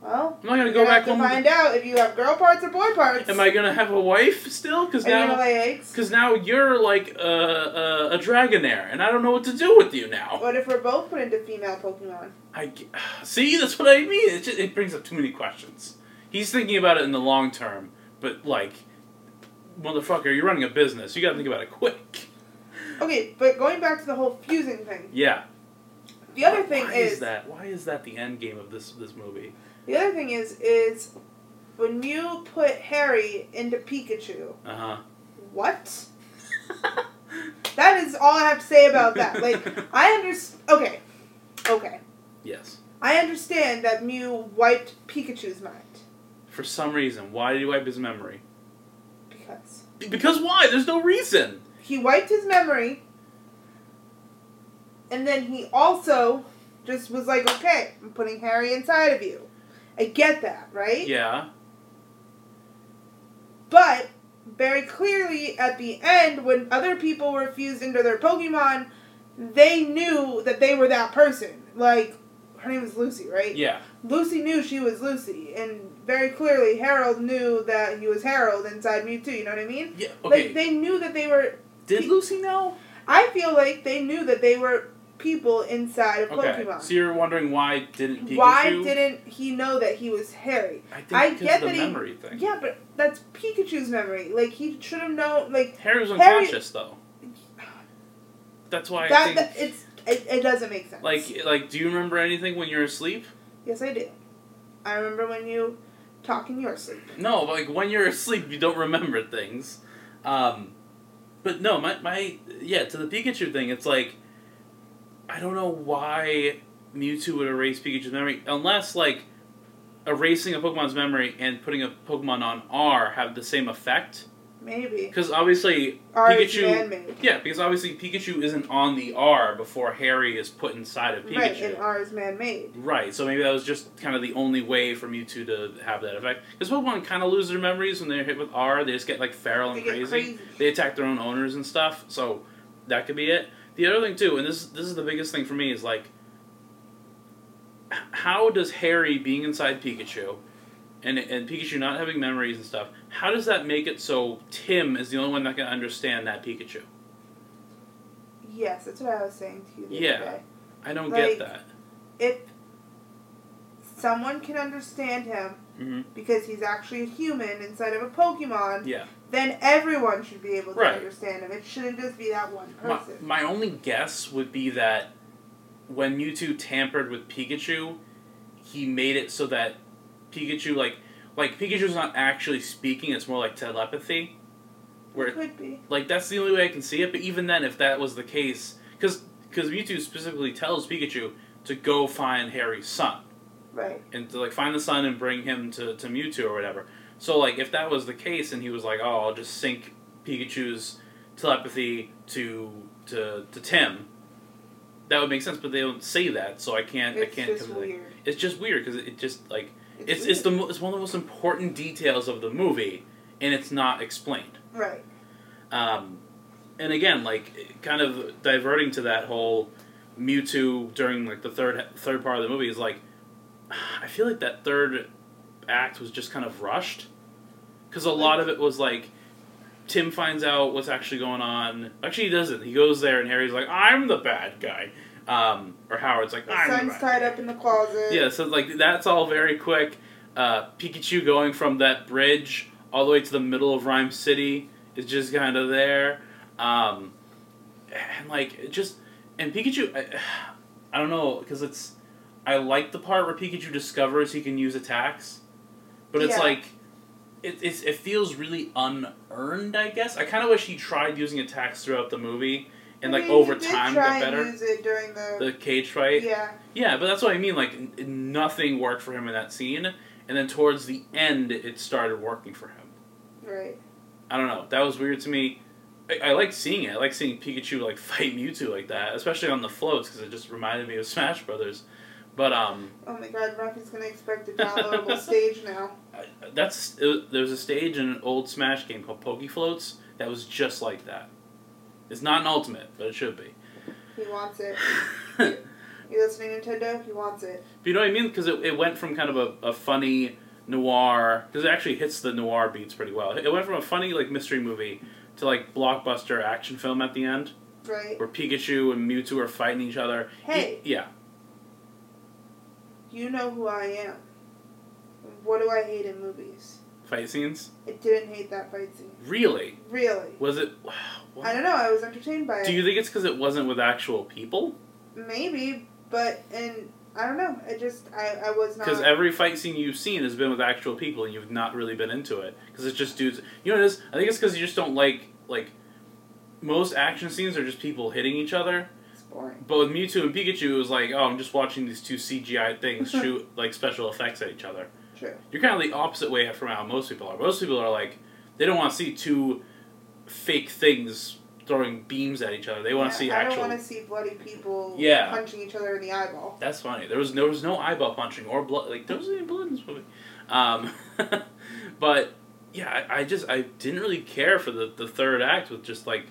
Well, I'm not gonna go back home to find out if you have girl parts or boy parts. Am I gonna have a wife still? Because now, you're like a Dragonair, and I don't know what to do with you now. What if we're both put into female Pokemon? See, that's what I mean. It brings up too many questions. He's thinking about it in the long term, but like, motherfucker, you're running a business. You gotta think about it quick. Okay, but going back to the whole fusing thing. Yeah. The other thing is that why is that the end game of this movie? The other thing is when you put Harry into Pikachu. Uh-huh. What? That is all I have to say about that. Like, I understand... Okay. Yes. I understand that Mew wiped Pikachu's mind. For some reason. Why did he wipe his memory? Because. Because why? There's no reason. He wiped his memory, and then he also just was like, okay, I'm putting Harry inside of you. I get that, right? Yeah. But very clearly at the end, when other people were fused into their Pokemon, they knew that they were that person. Like, her name was Lucy, right? Yeah. Lucy knew she was Lucy, and very clearly Harold knew that he was Harold inside Mewtwo, you know what I mean? Yeah, okay. Like, they knew that they were... Did Lucy know? I feel like they knew that they were... people inside of Pokemon. So you're wondering why didn't Pikachu... Why didn't he know that he was Harry? I think because of the memory thing. Yeah, but that's Pikachu's memory. Like, he should have known... Like, Harry was unconscious, though. That's why I think... It doesn't make sense. Like, do you remember anything when you're asleep? Yes, I do. I remember when you talk in your sleep. No, like, when you're asleep, you don't remember things. But no, yeah, to the Pikachu thing, it's like... I don't know why Mewtwo would erase Pikachu's memory, unless, like, erasing a Pokemon's memory and putting a Pokemon on R have the same effect. Maybe. Because obviously R Pikachu... is man-made. Yeah, because obviously Pikachu isn't on the R before Harry is put inside of Pikachu. Right, and R is man-made. Right, so maybe that was just kind of the only way for Mewtwo to have that effect. Because Pokemon kind of lose their memories when they're hit with R. They just get, like, feral and crazy. They attack their own owners and stuff, so that could be it. The other thing, too, and this is the biggest thing for me, is, like, how does Harry being inside Pikachu, and Pikachu not having memories and stuff, how does that make it so Tim is the only one that can understand that Pikachu? Yes, that's what I was saying to you the other day. I don't get that. If someone can understand him, mm-hmm. because he's actually a human inside of a Pokemon... Yeah. Then everyone should be able to understand him. It shouldn't just be that one person. My only guess would be that when Mewtwo tampered with Pikachu, he made it so that Pikachu, like Pikachu's not actually speaking, it's more like telepathy. Where it could be. Like, that's the only way I can see it, but even then, if that was the case... Because Mewtwo specifically tells Pikachu to go find Harry's son. Right. And to, like, find the son and bring him to Mewtwo or whatever. So, like, if that was the case, and he was like, oh, I'll just sync Pikachu's telepathy to Tim, that would make sense, but they don't say that, so I can't... It's just weird. It's just weird, because it just, like... It's one of the most important details of the movie, and it's not explained. Right. And again, like, kind of diverting to that whole Mewtwo during, like, the third part of the movie is, like, I feel like that third... act was just kind of rushed, because a lot of it was like Tim finds out what's actually going on. Actually, he doesn't. He goes there, and Harry's like, "I'm the bad guy," or Howard's like, "I'm the bad guy." Tied up in the closet. Yeah, so like that's all very quick. Pikachu going from that bridge all the way to the middle of Rhyme City is just kind of there, and like it just and Pikachu. I don't know because I like the part where Pikachu discovers he can use attacks. But it's like, it feels really unearned, I guess. I kind of wish he tried using attacks throughout the movie, and I mean, over time got better. He did try and use it during the cage fight. Yeah. Yeah, but that's what I mean. Like nothing worked for him in that scene, and then towards the end, it started working for him. Right. I don't know. That was weird to me. I like seeing it. I like seeing Pikachu like fight Mewtwo like that, especially on the floats, because it just reminded me of Smash Bros. But oh my God, Raffi's gonna expect a downloadable stage now. There was a stage in an old Smash game called Pokefloats that was just like that. It's not an ultimate, but it should be. He wants it. You listening, Nintendo? He wants it. But you know what I mean? Because it went from kind of a funny noir, because it actually hits the noir beats pretty well. It went from a funny like mystery movie to like blockbuster action film at the end. Right. Where Pikachu and Mewtwo are fighting each other. Hey. Yeah. You know who I am. What do I hate in movies? Fight scenes? I didn't hate that fight scene. Really? Really. Was it... Wow. I don't know. I was entertained by it. Do you think it's because it wasn't with actual people? Maybe, but... And I don't know. It just... I was not... Because every fight scene you've seen has been with actual people, and you've not really been into it. Because it's just dudes... You know what it is? I think it's because you just don't like... Most action scenes are just people hitting each other. It's boring. But with Mewtwo and Pikachu, it was like, oh, I'm just watching these two CGI things shoot, like, special effects at each other. True. You're kind of the opposite way from how most people are. Most people are like, they don't want to see two fake things throwing beams at each other. They want to see actual... I don't want to see bloody people punching each other in the eyeball. That's funny. There was no eyeball punching or blood. Like, there wasn't any blood in this movie. But, yeah, I didn't really care for the third act with just, like,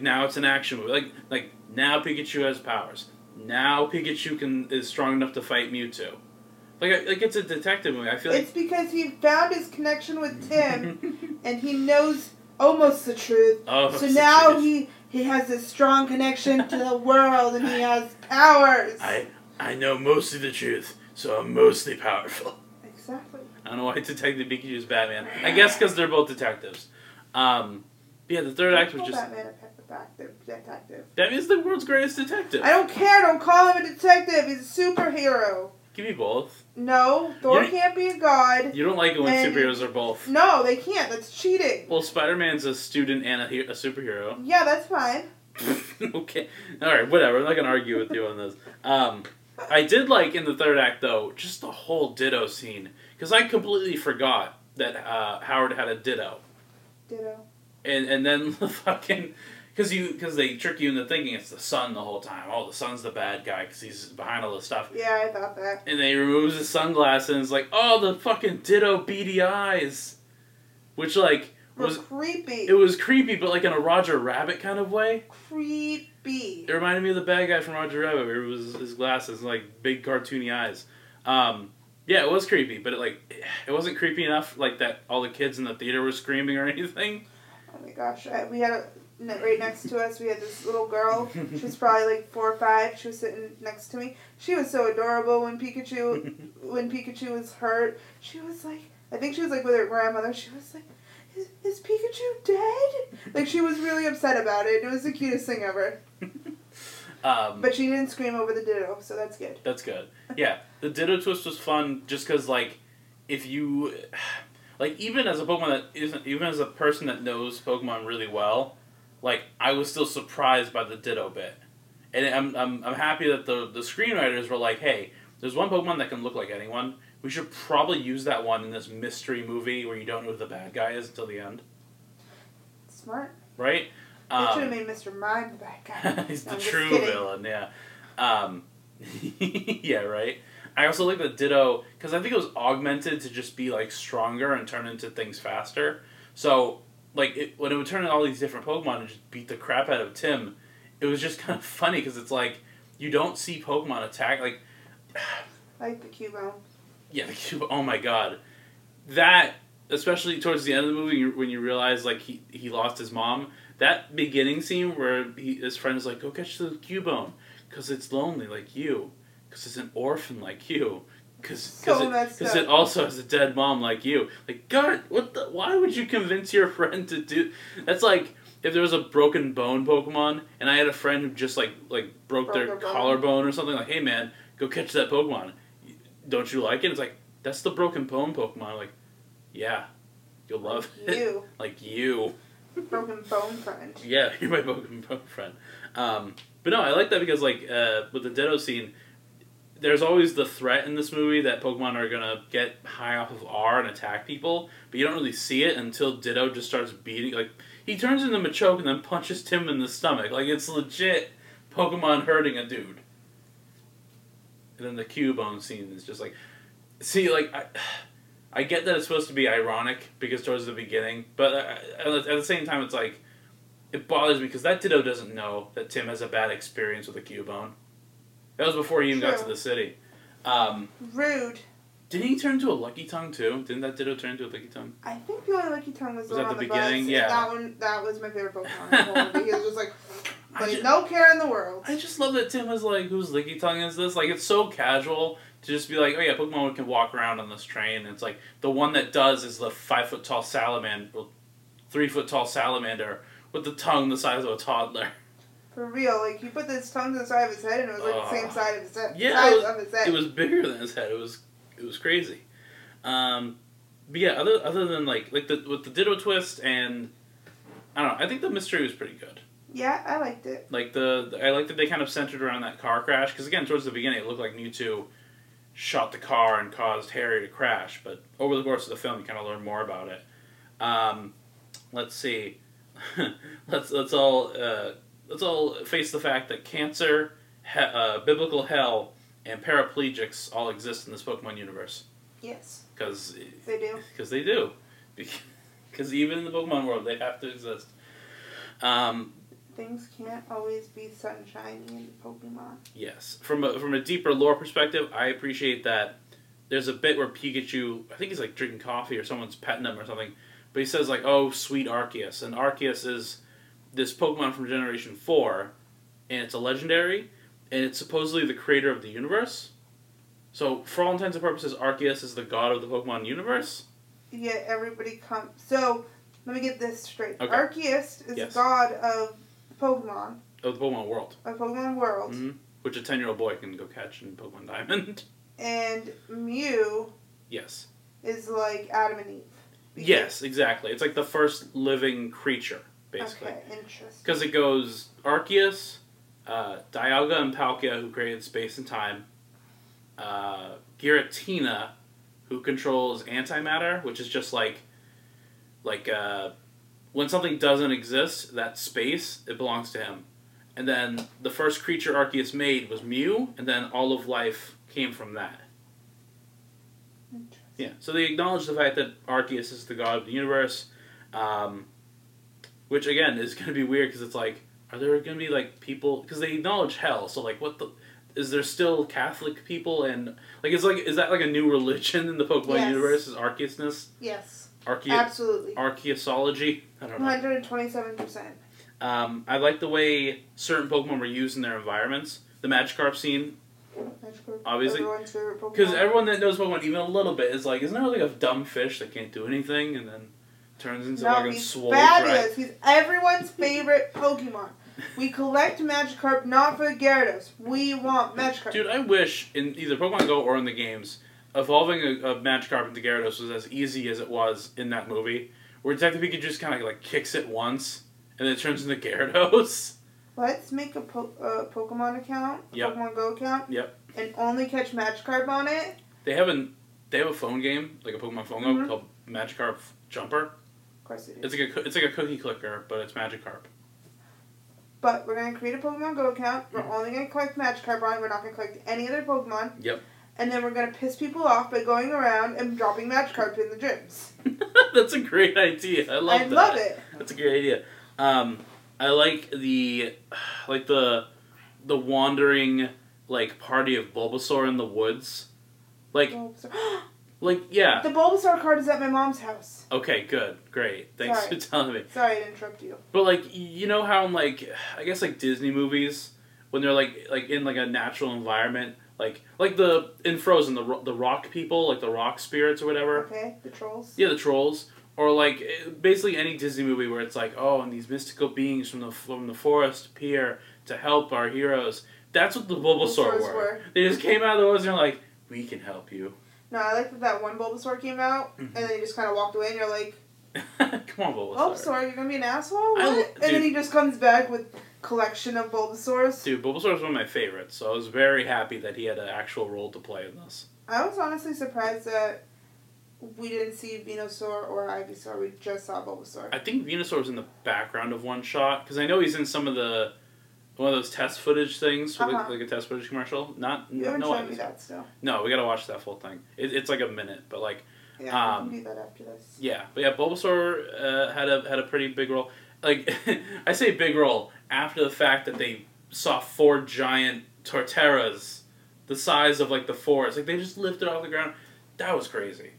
now it's an action movie. Like now Pikachu has powers. Now Pikachu is strong enough to fight Mewtwo. Like it's a detective movie. I feel like it's because he found his connection with Tim, and he knows almost the truth. Oh, so now he has this strong connection to the world, and he has powers. I know mostly the truth, so I'm mostly powerful. Exactly. I don't know why Detective Pikachu is Batman. I guess because they're both detectives. Yeah, the third act was just. Batman detective. Batman's the world's greatest detective. I don't care. Don't call him a detective. He's a superhero. Give me both. No, Thor can't be a god. You don't like it when superheroes are both. No, they can't. That's cheating. Well, Spider-Man's a student and a superhero. Yeah, that's fine. Okay. All right, whatever. I'm not going to argue with you on this. I did like, in the third act, though, just the whole Ditto scene. Because I completely forgot that Howard had a Ditto. Ditto. And then the fucking... Because they trick you into thinking it's the sun the whole time. Oh, the sun's the bad guy because he's behind all this stuff. Yeah, I thought that. And then he removes his sunglasses and it's like, oh, the fucking Ditto beady eyes. Which, like... was creepy. It was creepy, but like in a Roger Rabbit kind of way. Creepy. It reminded me of the bad guy from Roger Rabbit where it was his glasses and like big cartoony eyes. Yeah, it was creepy, but it wasn't creepy enough like that all the kids in the theater were screaming or anything. Oh my gosh, we had a... Right next to us, we had this little girl. She was probably like 4 or 5. She was sitting next to me. She was so adorable when Pikachu was hurt. She was like, I think she was like with her grandmother. She was like, is Pikachu dead? Like she was really upset about it. It was the cutest thing ever. But she didn't scream over the Ditto, so that's good. That's good. Yeah, the Ditto twist was fun just because like, if you, like even as a Pokemon that isn't, even as a person that knows Pokemon really well. Like, I was still surprised by the Ditto bit. And I'm happy that the screenwriters were like, hey, there's one Pokemon that can look like anyone. We should probably use that one in this mystery movie where you don't know who the bad guy is until the end. Smart. Right? They should have made Mr. Mime the bad guy. He's the true villain, yeah. Yeah, right? I also like the Ditto, because I think it was augmented to just be, like, stronger and turn into things faster. So... Like, when it would turn into all these different Pokemon and just beat the crap out of Tim, it was just kind of funny because it's like, you don't see Pokemon attack, like... Like the Cubone. Yeah, the Cubone. Oh my God. That, especially towards the end of the movie when you realize, like, he lost his mom, that beginning scene where his friend is like, go catch the Cubone, because it's lonely like you, because it's an orphan like you. Because it also has a dead mom like you. Like, God, why would you convince your friend to do... That's like, if there was a broken bone Pokemon, and I had a friend who just, like broke their collarbone or something, like, hey, man, go catch that Pokemon. Don't you like it? It's like, that's the broken bone Pokemon. I'm like, yeah, you'll love it. Like you. Broken bone friend. Yeah, you're my broken bone friend. But no, I like that because, like, with the Ditto scene... there's always the threat in this movie that Pokemon are going to get high off of R and attack people, but you don't really see it until Ditto just starts beating, like, he turns into Machoke and then punches Tim in the stomach. Like, it's legit Pokemon hurting a dude. And then the Cubone scene is just like, see, like, I get that it's supposed to be ironic, because towards the beginning, but at the same time, it's like, it bothers me, because that Ditto doesn't know that Tim has a bad experience with a Cubone. That was before he even got to the city. Rude. Didn't he turn into a Lucky Tongue too? Didn't that Ditto turn into a Lucky Tongue? I think the only Lucky Tongue was the one on the beginning. Bus. Yeah, that one. That was my favorite Pokemon. He was just like, no care in the world. I just love that Tim was like, "Whose Lucky Tongue is this?" Like, it's so casual to just be like, "Oh yeah, Pokemon can walk around on this train." And it's like the one that does is the 5-foot-tall salamander, 3-foot-tall salamander with the tongue the size of a toddler. For real, like, he put this tongue to the side of his head, and it was like the same side of his head. Yeah, size of his head. It was bigger than his head. It was crazy. But yeah, other than like with the Ditto twist, and I don't know, I think the mystery was pretty good. Yeah, I liked it. Like I liked that they kind of centered around that car crash, because again, towards the beginning, it looked like Mewtwo shot the car and caused Harry to crash, but over the course of the film, you kind of learn more about it. Let's see, let's all face the fact that cancer, biblical hell, and paraplegics all exist in this Pokemon universe. Yes. Because they do. Because they do. Because even in the Pokemon world, they have to exist. Things can't always be sunshiny in Pokemon. Yes. From a deeper lore perspective, I appreciate that there's a bit where Pikachu, I think he's like drinking coffee or someone's petting him or something, but he says like, "Oh, sweet Arceus." And Arceus is this Pokemon from Generation 4, and it's a legendary, and it's supposedly the creator of the universe. So, for all intents and purposes, Arceus is the god of the Pokemon universe. Yeah, everybody comes. So, let me get this straight. Okay. Arceus is god of Pokemon. Of the Pokemon world. Of Pokemon world. Mm-hmm. Which a 10-year-old boy can go catch in Pokemon Diamond. And Mew. Yes. Is like Adam and Eve. Yes, exactly. It's like the first living creature, basically. Okay, interesting. Because it goes Arceus, Dialga and Palkia, who created space and time, Giratina, who controls antimatter, which is just like when something doesn't exist, that space, it belongs to him. And then the first creature Arceus made was Mew, and then all of life came from that. Interesting. Yeah, so they acknowledge the fact that Arceus is the god of the universe, which again is going to be weird, because it's like, are there going to be, like, people... Because they acknowledge hell, so, like, what the... Is there still Catholic people and... Like, it's like... Is that, like, a new religion in the Pokemon universe? Is Arceusness? Yes. Absolutely. Arceusology? I don't know. 127%. I like the way certain Pokemon were used in their environments. The Magikarp scene. Magikarp. Obviously. Everyone's favorite Pokemon. Because everyone that knows Pokemon, even a little bit, is like, isn't there, like, a dumb fish that can't do anything? And then... turns into like a swole. Fabulous. He's everyone's favorite Pokemon. We collect Magikarp not for Gyarados. We want Magikarp. Dude, I wish in either Pokemon Go or in the games, evolving a Magikarp into Gyarados was as easy as it was in that movie, where Detective Pikachu just kind of like kicks it once and then it turns into Gyarados. Let's make a Pokemon account, Pokemon Go account, and only catch Magikarp on it. They have a phone game, like a Pokemon phone game called Magikarp Jumper. Of course it is. It's like a cookie clicker, but it's Magikarp. But we're going to create a Pokemon Go account. We're only going to collect Magikarp on. We're not going to collect any other Pokemon. Yep. And then we're going to piss people off by going around and dropping Magikarp in the gyms. That's a great idea. I love it. That's a great idea. I like the wandering like party of Bulbasaur in the woods. Like Bulbasaur. Like, yeah. The Bulbasaur card is at my mom's house. Okay, good. Great. Thanks for telling me. Sorry to interrupt you. But, like, you know how in, like, I guess, like, Disney movies, when they're, like in, like, a natural environment, like the, in Frozen, the rock people, like, the rock spirits or whatever. Okay, the trolls. Yeah, the trolls. Or, like, basically any Disney movie where it's like, oh, and these mystical beings from the forest appear to help our heroes. That's what the Bulbasaur were. They just came out of the woods and they're like, we can help you. No, I like that one Bulbasaur came out, and then he just kind of walked away, and you're like... Come on, Bulbasaur. Bulbasaur, you're going to be an asshole? What? And then he just comes back with collection of Bulbasaurs. Dude, Bulbasaur's one of my favorites, so I was very happy that he had an actual role to play in this. I was honestly surprised that we didn't see Venusaur or Ivysaur. We just saw Bulbasaur. I think Venusaur's in the background of one shot, because I know he's in some of the... one of those test footage things, like a test footage commercial. You haven't shown me that still. No, we gotta watch that full thing. It's like a minute, but like... Yeah, we can do that after this. Yeah, but yeah, Bulbasaur had a pretty big role. Like, I say big role after the fact that they saw four giant Torterras the size of, like, the forest. Like, they just lifted off the ground. That was crazy.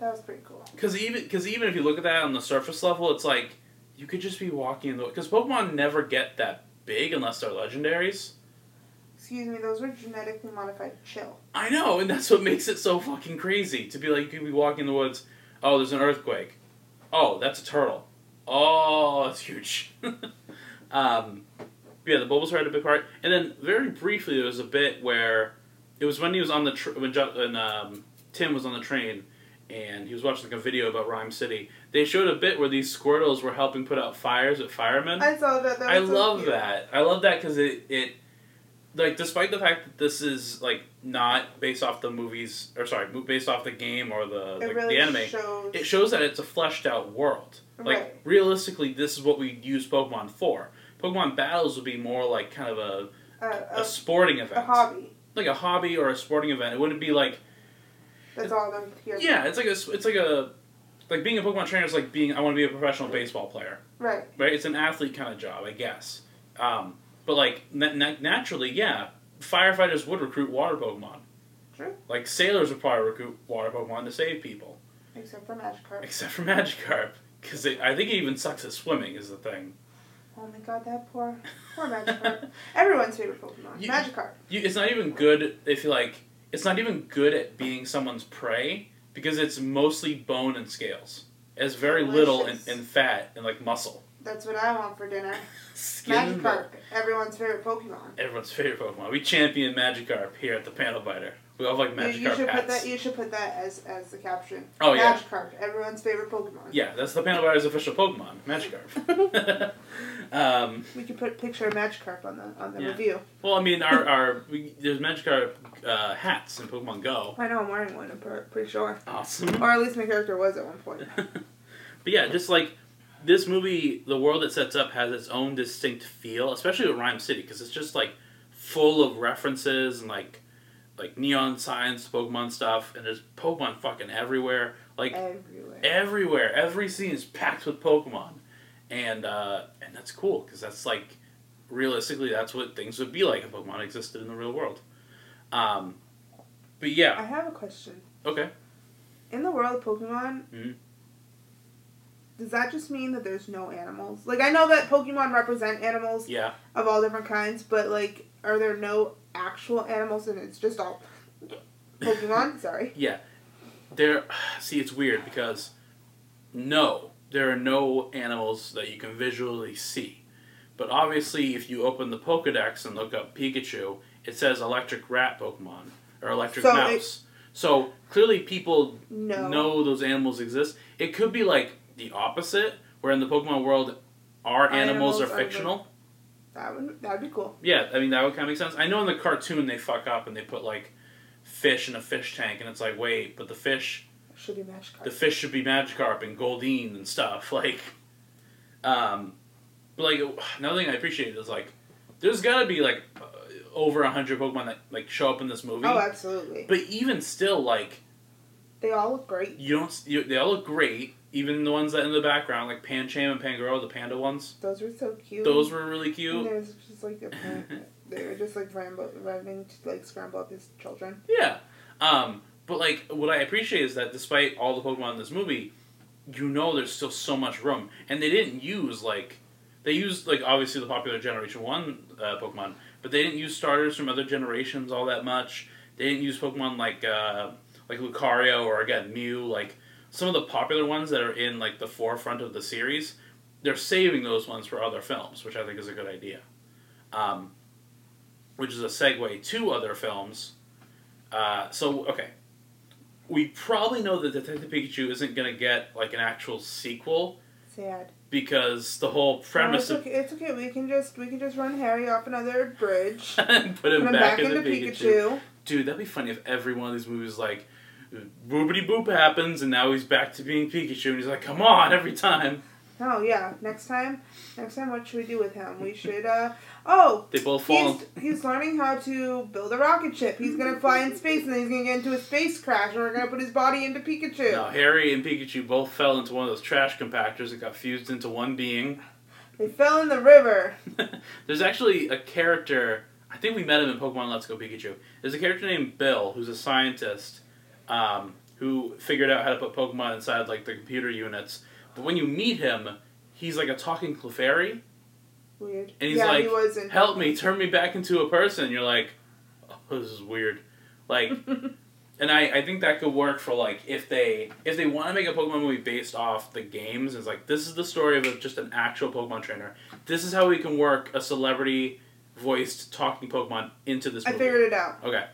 That was pretty cool. Because even if you look at that on the surface level, it's like, you could just be walking in the... Because Pokemon never get that big unless they're legendaries. Excuse me, those were genetically modified chill. I know, and that's what makes it so fucking crazy. To be like, you could be walking in the woods, oh, there's an earthquake. Oh, that's a turtle. Oh, that's huge. Yeah, the Bulbasaur had a big part. And then, very briefly, there was a bit where... It was when he was on the... when Tim was on the train, and he was watching like a video about Rhyme City. They showed a bit where these Squirtles were helping put out fires at firemen. I saw that. That was I love that. I love that because it... Like, despite the fact that this is, like, not based off the movies... Or, sorry, based off the game or the anime. It shows that it's a fleshed-out world. Like, right. Realistically, this is what we use Pokemon for. Pokemon battles would be more like kind of a sporting event. A hobby. Like a hobby or a sporting event. It wouldn't be like... That's all them here. Yeah, it's like a... Like, being a Pokemon trainer is like being... I want to be a professional baseball player. Right. Right? It's an athlete kind of job, I guess. But, like, naturally, yeah, firefighters would recruit water Pokemon. True. Like, sailors would probably recruit water Pokemon to save people. Except for Magikarp. Because I think he even sucks at swimming, is the thing. Oh my god, that poor Magikarp. Everyone's favorite Pokemon. Magikarp. It's not even good if you, like... It's not even good at being someone's prey, because it's mostly bone and scales. It has very little and fat and, like, muscle. That's what I want for dinner. Magikarp, everyone's favorite Pokemon. Everyone's favorite Pokemon. We champion Magikarp here at the Panel Biter. We all have, like, Magikarp You should put that as the caption. Oh, Magikarp, yeah. Magikarp, everyone's favorite Pokemon. Yeah, that's the Panel Biter's official Pokemon, Magikarp. We could put a picture of Magikarp on the review. Well, I mean, there's Magikarp hats in Pokemon Go. I know, I'm wearing one, I'm pretty sure. Awesome. Or at least my character was at one point. But yeah, just like... This movie, the world it sets up has its own distinct feel, especially with Rhyme City, because it's just, like, full of references and, like neon signs, Pokemon stuff, and there's Pokemon fucking everywhere. Like, everywhere. Every scene is packed with Pokemon. And that's cool, because that's, like, realistically, that's what things would be like if Pokemon existed in the real world. But, yeah. I have a question. Okay. In the world of Pokemon... Mm-hmm. Does that just mean that there's no animals? Like, I know that Pokemon represent animals of all different kinds, but, like, are there no actual animals and it's just all Pokemon? Sorry. Yeah. See, it's weird because, no, there are no animals that you can visually see. But obviously, if you open the Pokedex and look up Pikachu, it says electric rat Pokemon, or electric mouse. So, clearly people know those animals exist. It could be, like... The opposite, where in the Pokemon world, our animals are fictional. That'd be cool. Yeah, I mean, that would kind of make sense. I know in the cartoon they fuck up and they put, like, fish in a fish tank, and it's like, wait, but the fish... Should be Magikarp. The fish should be Magikarp and Goldeen and stuff, like... But, like, another thing I appreciated is, like, there's gotta be, like, over 100 Pokemon that, like, show up in this movie. Oh, absolutely. But even still, like... They all look great. They all look great. Even the ones that in the background, like Pancham and Pangoro, the panda ones. Those were so cute. Those were really cute. And there was just like they were just like running to like scramble up his children. Yeah, but like what I appreciate is that despite all the Pokemon in this movie, you know there's still so much room, and they didn't use like they used like obviously the popular Generation 1 Pokemon, but they didn't use starters from other generations all that much. They didn't use Pokemon like Lucario or again Mew like. Some of the popular ones that are in, like, the forefront of the series, they're saving those ones for other films, which I think is a good idea. Which is a segue to other films. Okay. We probably know that Detective Pikachu isn't going to get, like, an actual sequel. Sad. because the whole premise. No, it's okay. We can just run Harry off another bridge and put him back into Pikachu. Dude, that'd be funny if every one of these movies like, boobity boop happens and now he's back to being Pikachu and he's like, come on, every time. Oh yeah, next time, what should we do with him? We should, they both fall. He's learning how to build a rocket ship. He's gonna fly in space, and then he's gonna get into a space crash, and we're gonna put his body into Pikachu. No, Harry and Pikachu both fell into one of those trash compactors that got fused into one being. They fell in the river. There's actually a character, I think we met him in Pokemon Let's Go Pikachu. There's a character named Bill, who's a scientist, who figured out how to put Pokemon inside, like, the computer units. But when you meet him, he's like a talking Clefairy. Weird. And he's like, he help me, turn me back into a person. And you're like, oh, this is weird. Like, and I think that could work for, like, if they want to make a Pokemon movie based off the games, it's like, this is the story of just an actual Pokemon trainer. This is how we can work a celebrity-voiced talking Pokemon into this movie. I figured it out. Okay.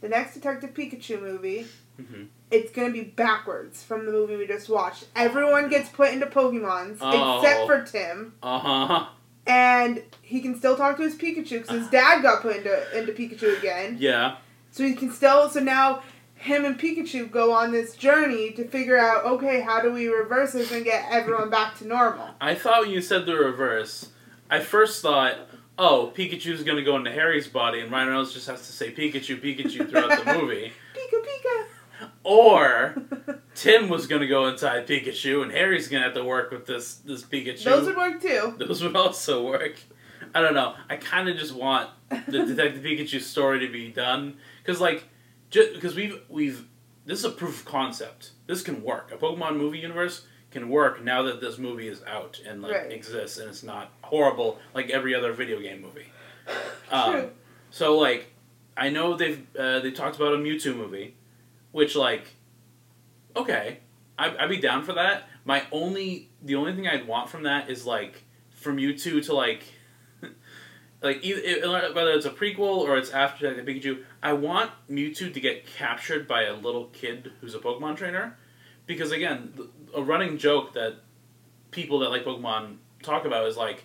The next Detective Pikachu movie... Mm-hmm. It's going to be backwards from the movie we just watched. Everyone gets put into Pokemons, except for Tim. Uh-huh. And he can still talk to his Pikachu, because his dad got put into Pikachu again. Yeah. So he can still... So now him and Pikachu go on this journey to figure out, okay, how do we reverse this and get everyone back to normal? I thought when you said the reverse, I first thought... Oh, Pikachu's gonna go into Harry's body, and Ryan Reynolds just has to say Pikachu, Pikachu throughout the movie. Pika, Pika! Or, Tim was gonna go inside Pikachu, and Harry's gonna have to work with this Pikachu. Those would work too. Those would also work. I don't know. I kinda just want the Detective Pikachu story to be done. Cause, like, because we've... This is a proof of concept. This can work. A Pokemon movie universe... can work now that this movie is out and, like, right. exists and it's not horrible like every other video game movie. True. So, like, I know they talked about a Mewtwo movie, which, like, okay, I'd be down for that. The only thing I'd want from that is, like, from Mewtwo to, like, like, whether it's a prequel or it's after Detective Pikachu, I want Mewtwo to get captured by a little kid who's a Pokemon trainer. Because, again, a running joke that people that like Pokemon talk about is like,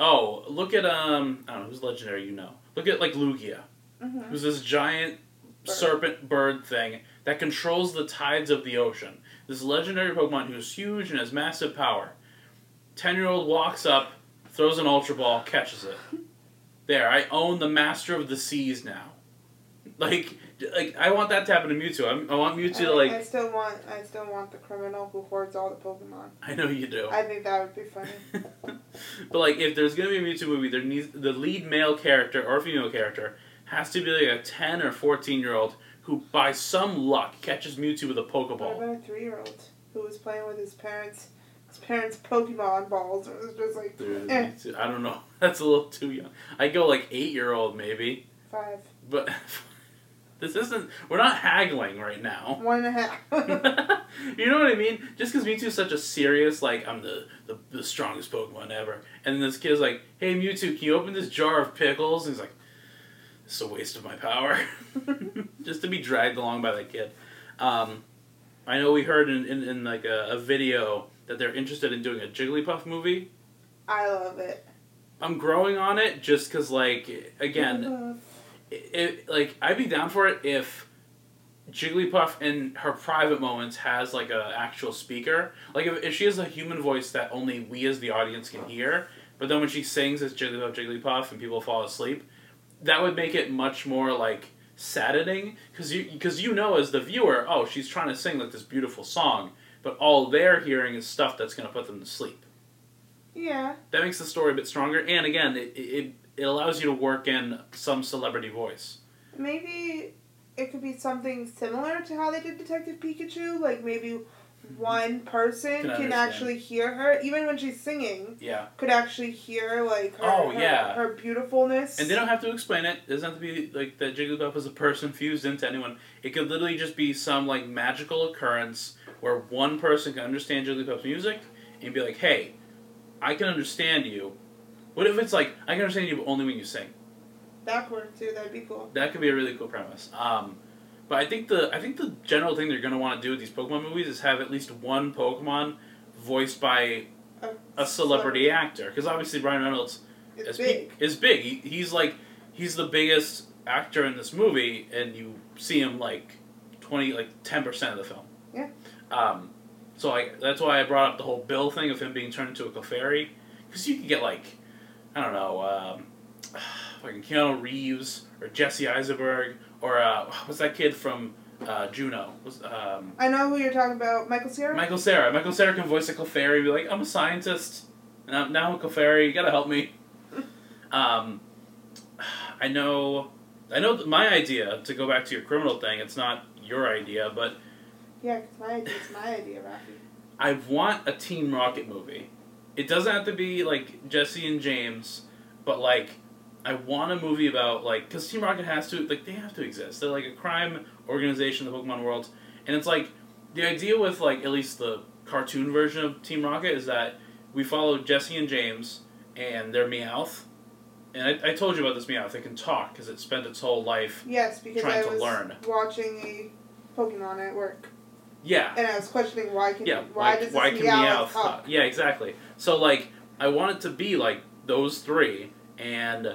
oh, look at, I don't know, who's legendary, you know. Look at, like, Lugia, mm-hmm. who's this giant serpent bird thing that controls the tides of the ocean. This legendary Pokemon who's huge and has massive power. 10-year-old walks up, throws an Ultra Ball, catches it. There, I own the Master of the Seas now. Like, I want that to happen to Mewtwo. I want Mewtwo to, like... I still want the criminal who hoards all the Pokemon. I know you do. I think that would be funny. But, like, if there's going to be a Mewtwo movie, there needs the lead male character or female character has to be, like, a 10- or 14-year-old who, by some luck, catches Mewtwo with a Pokeball. What about a 3-year-old who was playing with his parents' Pokemon balls? It was just like, Dude, I don't know. That's a little too young. I'd go, like, 8-year-old, maybe. 5. But... This isn't... We're not haggling right now. 1.5. You know what I mean? Just because Mewtwo's such a serious, like, I'm the strongest Pokemon ever. And this kid's like, hey, Mewtwo, can you open this jar of pickles? And he's like, it's a waste of my power. Just to be dragged along by that kid. I know we heard in like, a video that they're interested in doing a Jigglypuff movie. I love it. I'm growing on it just because, like, again... It, like, I'd be down for it if Jigglypuff in her private moments has, like, an actual speaker. Like, if she has a human voice that only we as the audience can hear, but then when she sings it's Jigglypuff, Jigglypuff, and people fall asleep, that would make it much more, like, saddening. Because you know as the viewer, oh, she's trying to sing, like, this beautiful song, but all they're hearing is stuff that's going to put them to sleep. Yeah. That makes the story a bit stronger, and again, it allows you to work in some celebrity voice. Maybe it could be something similar to how they did Detective Pikachu. Like, maybe one person can actually hear her, even when she's singing. Yeah. Could actually hear, like, her beautifulness. And they don't have to explain it. It doesn't have to be, like, that Jigglypuff is a person fused into anyone. It could literally just be some, like, magical occurrence where one person can understand Jigglypuff's music and be like, hey, I can understand you. What if it's like, I can understand you, but only when you sing? That part too, that'd be cool. That could be a really cool premise. But I think the general thing they're going to want to do with these Pokemon movies is have at least one Pokemon voiced by a celebrity actor, because obviously Ryan Reynolds is big. He's the biggest actor in this movie, and you see him like 10% of the film. Yeah. So that's why I brought up the whole Bill thing of him being turned into a Clefairy, because you can get fucking Keanu Reeves or Jesse Eisenberg or what's that kid from Juno? I know who you're talking about. Michael Cera? Michael Cera. Michael Cera can voice a Clefairy and be like, I'm a scientist, and I'm now a Clefairy, you gotta help me. I know that my idea, to go back to your criminal thing, it's not your idea, but... Yeah, because my idea, Raffi. I want a Team Rocket movie. It doesn't have to be, Jesse and James, but, I want a movie about, because Team Rocket has to, they have to exist. They're, a crime organization in the Pokemon world. And it's, the idea with, at least the cartoon version of Team Rocket is that we follow Jesse and James and their Meowth. And I told you about this Meowth. It can talk, because it spent its whole life watching a Pokemon at work. Yeah. And I was questioning why does Meowth talk? Yeah, exactly. So, I want it to be, those three, and...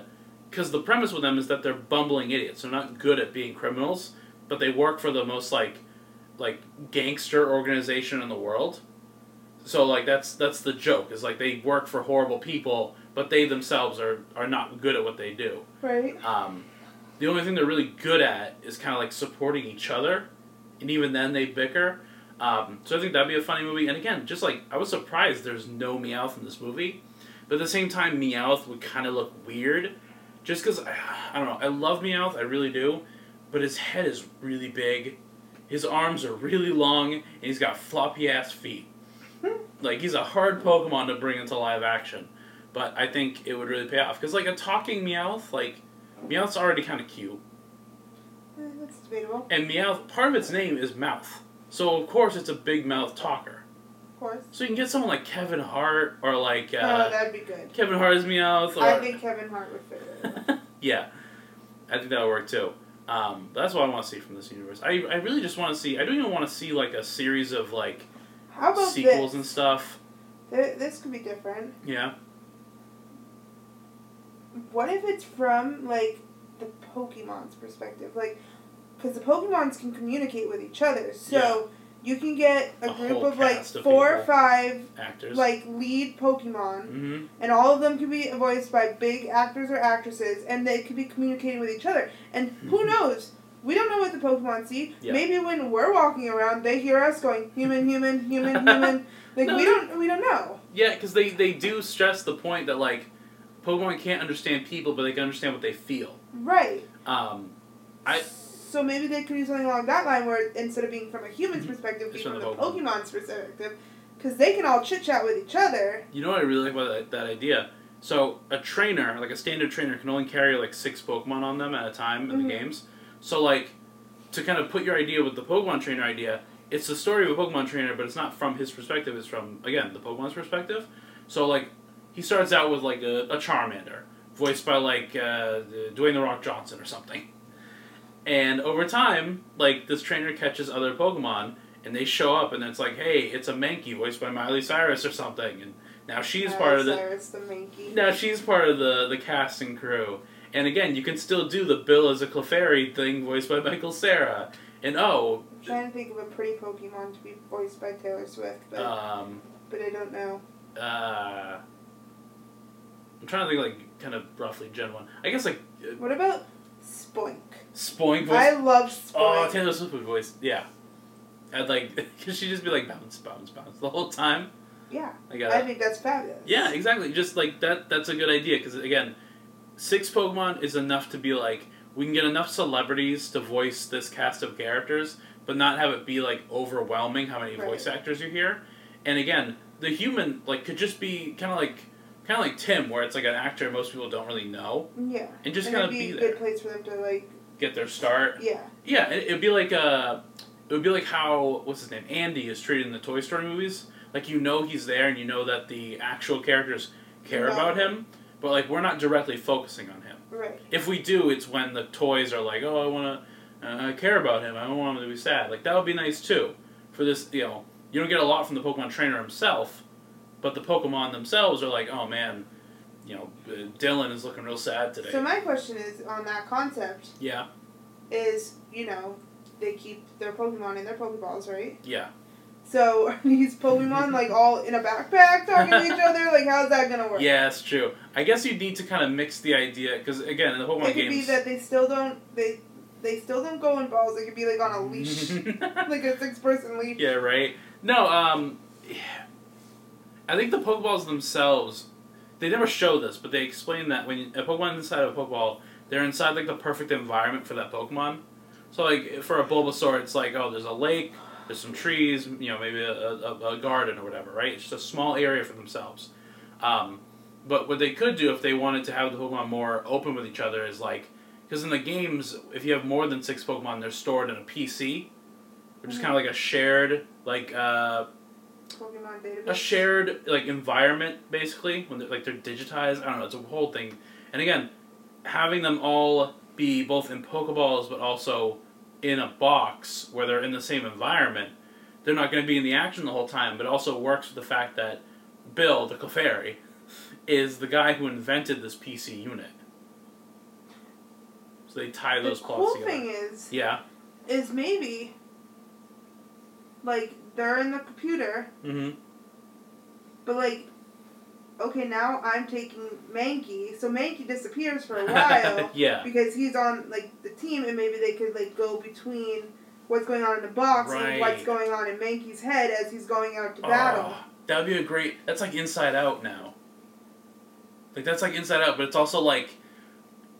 Because the premise with them is that they're bumbling idiots. They're not good at being criminals, but they work for the most, gangster organization in the world. So, that's the joke, is, they work for horrible people, but they themselves are not good at what they do. Right. The only thing they're really good at is kind of, supporting each other, and even then they bicker. So I think that'd be a funny movie. And again, just I was surprised there's no Meowth in this movie. But at the same time, Meowth would kind of look weird. Just because, I don't know, I love Meowth, I really do. But his head is really big. His arms are really long. And he's got floppy ass feet. He's a hard Pokemon to bring into live action. But I think it would really pay off. Because, a talking Meowth, Meowth's already kind of cute. That's debatable. And Meowth, part of its name is Mouth. So, of course, it's a big mouth talker. Of course. So you can get someone like Kevin Hart or oh, that'd be good. Kevin Hart's Meowth. Or... I think Kevin Hart would fit it. Yeah. I think that would work, too. That's what I want to see from this universe. I really just want to see... I don't even want to see, a series of, how about sequels and stuff. This could be different. Yeah. What if it's from, the Pokemon's perspective? Because the Pokemons can communicate with each other. So you can get a group of, 4 or 5 actors, lead Pokemon. Mm-hmm. And all of them can be voiced by big actors or actresses. And they could be communicating with each other. And who knows? We don't know what the Pokemon see. Yeah. Maybe when we're walking around, they hear us going, human, human, human, human. We don't know. Yeah, because they do stress the point that, Pokemon can't understand people, but they can understand what they feel. Right. So maybe they could do something along that line where instead of being from a human's perspective, be from the Pokemon's perspective. Because they can all chit-chat with each other. You know what I really like about that idea? So a trainer, a standard trainer, can only carry 6 Pokemon on them at a time in the games. So to kind of put your idea with the Pokemon trainer idea, it's the story of a Pokemon trainer, but it's not from his perspective. It's from, again, the Pokemon's perspective. So he starts out with a Charmander, voiced by Dwayne The Rock Johnson or something. And over time, this trainer catches other Pokemon, and they show up, and it's hey, it's a Mankey voiced by Miley Cyrus or something, and now she's part of the cast and crew. And again, you can still do the Bill as a Clefairy thing voiced by Michael Cera. And I'm trying to think of a pretty Pokemon to be voiced by Taylor Swift, but I don't know. I'm trying to think kind of roughly gen one. I guess what about Spoink? Spoink voice. I love Spoink. Oh, Taylor Swift voice. Yeah, I'd cause she'd just be bounce, bounce, bounce the whole time. Yeah, I think that's fabulous. Yeah, exactly. Just that. That's a good idea. Because again, 6 Pokemon is enough to be we can get enough celebrities to voice this cast of characters, but not have it be overwhelming how many voice actors you hear. And again, the human could just be kind of like Tim, where it's an actor most people don't really know. Yeah, and just kind of be there. A good place for them to get their start. Yeah. Yeah, it'd be like how what's his name, Andy, is treated in the Toy Story movies. He's there, and that the actual characters care about him, but we're not directly focusing on him. Right. If we do, it's when the toys are oh, I care about him. I don't want him to be sad. That would be nice too. For this, you don't get a lot from the Pokemon trainer himself, But the Pokemon themselves are like, oh man, you know, Dylan is looking real sad today. So my question is on that concept. Yeah. Is, you know, they keep their Pokemon in their Pokeballs, right? Yeah. So are these Pokemon like all in a backpack talking to each other? Like, how's that gonna work? Yeah, it's true. I guess you'd need to kind of mix the idea because again, in the Pokemon games, it could be that they still don't go in balls. It could be like on a leash, like a 6-person leash. Yeah, right. No, yeah. I think the Pokeballs themselves, they never show this, but they explain that when a Pokemon's inside of a Pokeball, they're inside like the perfect environment for that Pokemon. So like for a Bulbasaur, it's like, oh, there's a lake. There's some trees, you know, maybe a garden or whatever, right? It's just a small area for themselves. But what they could do if they wanted to have the Pokemon more open with each other is like, because in the games, if you have more than 6 Pokemon, they're stored in a PC, which is kind of like a shared, like, Pokemon database. A shared, like, environment, basically, when they're, like, they're digitized. I don't know, it's a whole thing. And again, having them all be both in Pokeballs, but also in a box where they're in the same environment, they're not going to be in the action the whole time, but it also works with the fact that Bill, the Clefairy, is the guy who invented this PC unit. So they tie those claws together. The cool thing is, yeah, is maybe, like, they're in the computer, but, like, okay, now I'm taking Mankey. So Mankey disappears for a while. Yeah. Because he's on, like, the team, and maybe they could, like, go between what's going on in the box and what's going on in Mankey's head as he's going out to battle. That would be a great... That's, like, Inside Out now. Like, that's, like, Inside Out, but it's also, like,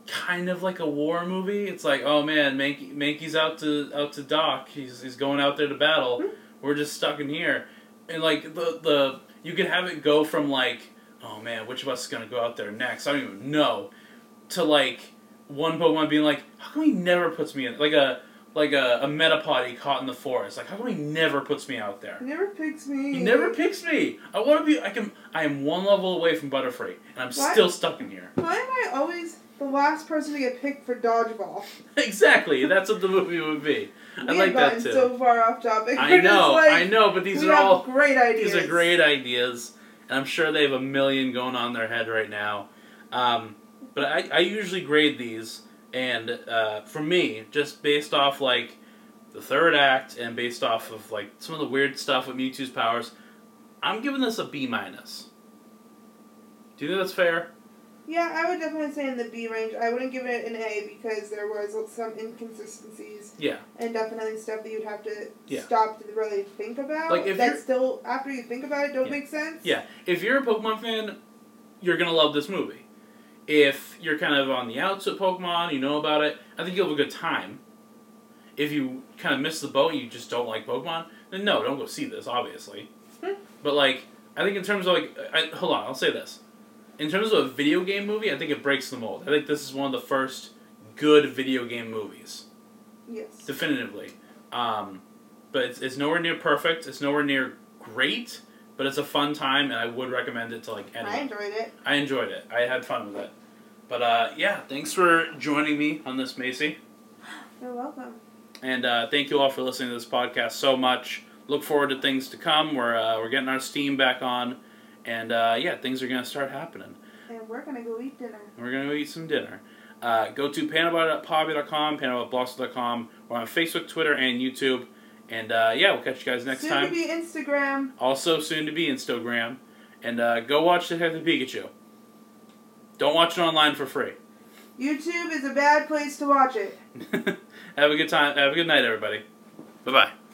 kind of like a war movie. It's like, oh, man, Mankey's out to Doc. He's going out there to battle. We're just stuck in here. And, like, the you could have it go from, like... oh man, which of us is going to go out there next? I don't even know. To like, one Pokemon being like, how come he never puts me in? Like a Metapod he caught in the forest. Like, how come he never puts me out there? He never picks me. He never picks me. I want to be, I am one level away from Butterfree, and I'm still stuck in here. Why am I always the last person to get picked for dodgeball? Exactly. That's what the movie would be. I like that too. So far off topic. I know, but these are all great ideas. These are great ideas. And I'm sure they have a million going on in their head right now. But I usually grade these. And for me, just based off, like, the third act and based off of, like, some of the weird stuff with Mewtwo's powers, I'm giving this a B-. Do you think that's fair? Yeah, I would definitely say in the B range. I wouldn't give it an A because there was some inconsistencies. Yeah. And definitely stuff that you'd have to stop to really think about. Like if that still, after you think about it, don't make sense. Yeah. If you're a Pokemon fan, you're going to love this movie. If you're kind of on the outs with Pokemon, you know about it, I think you'll have a good time. If you kind of miss the boat and you just don't like Pokemon, then no, don't go see this, obviously. But, like, I think in terms of, like, hold on, I'll say this. In terms of a video game movie, I think it breaks the mold. I think this is one of the first good video game movies. Yes. Definitively. But it's nowhere near perfect. It's nowhere near great. But it's a fun time, and I would recommend it to, like, anyone. I enjoyed it. I had fun with it. But, yeah, thanks for joining me on this, Macy. You're welcome. And thank you all for listening to this podcast so much. Look forward to things to come. We're getting our steam back on. And, yeah, things are going to start happening. And we're going to go eat dinner. We're going to go eat some dinner. Go to panelboy.poppy.com, panelboy.blogspot.com. We're on Facebook, Twitter, and YouTube. And, yeah, we'll catch you guys next time. Soon to be Instagram. Also soon to be Instagram. And go watch Detective Pikachu. Don't watch it online for free. YouTube is a bad place to watch it. Have a good time. Have a good night, everybody. Bye-bye.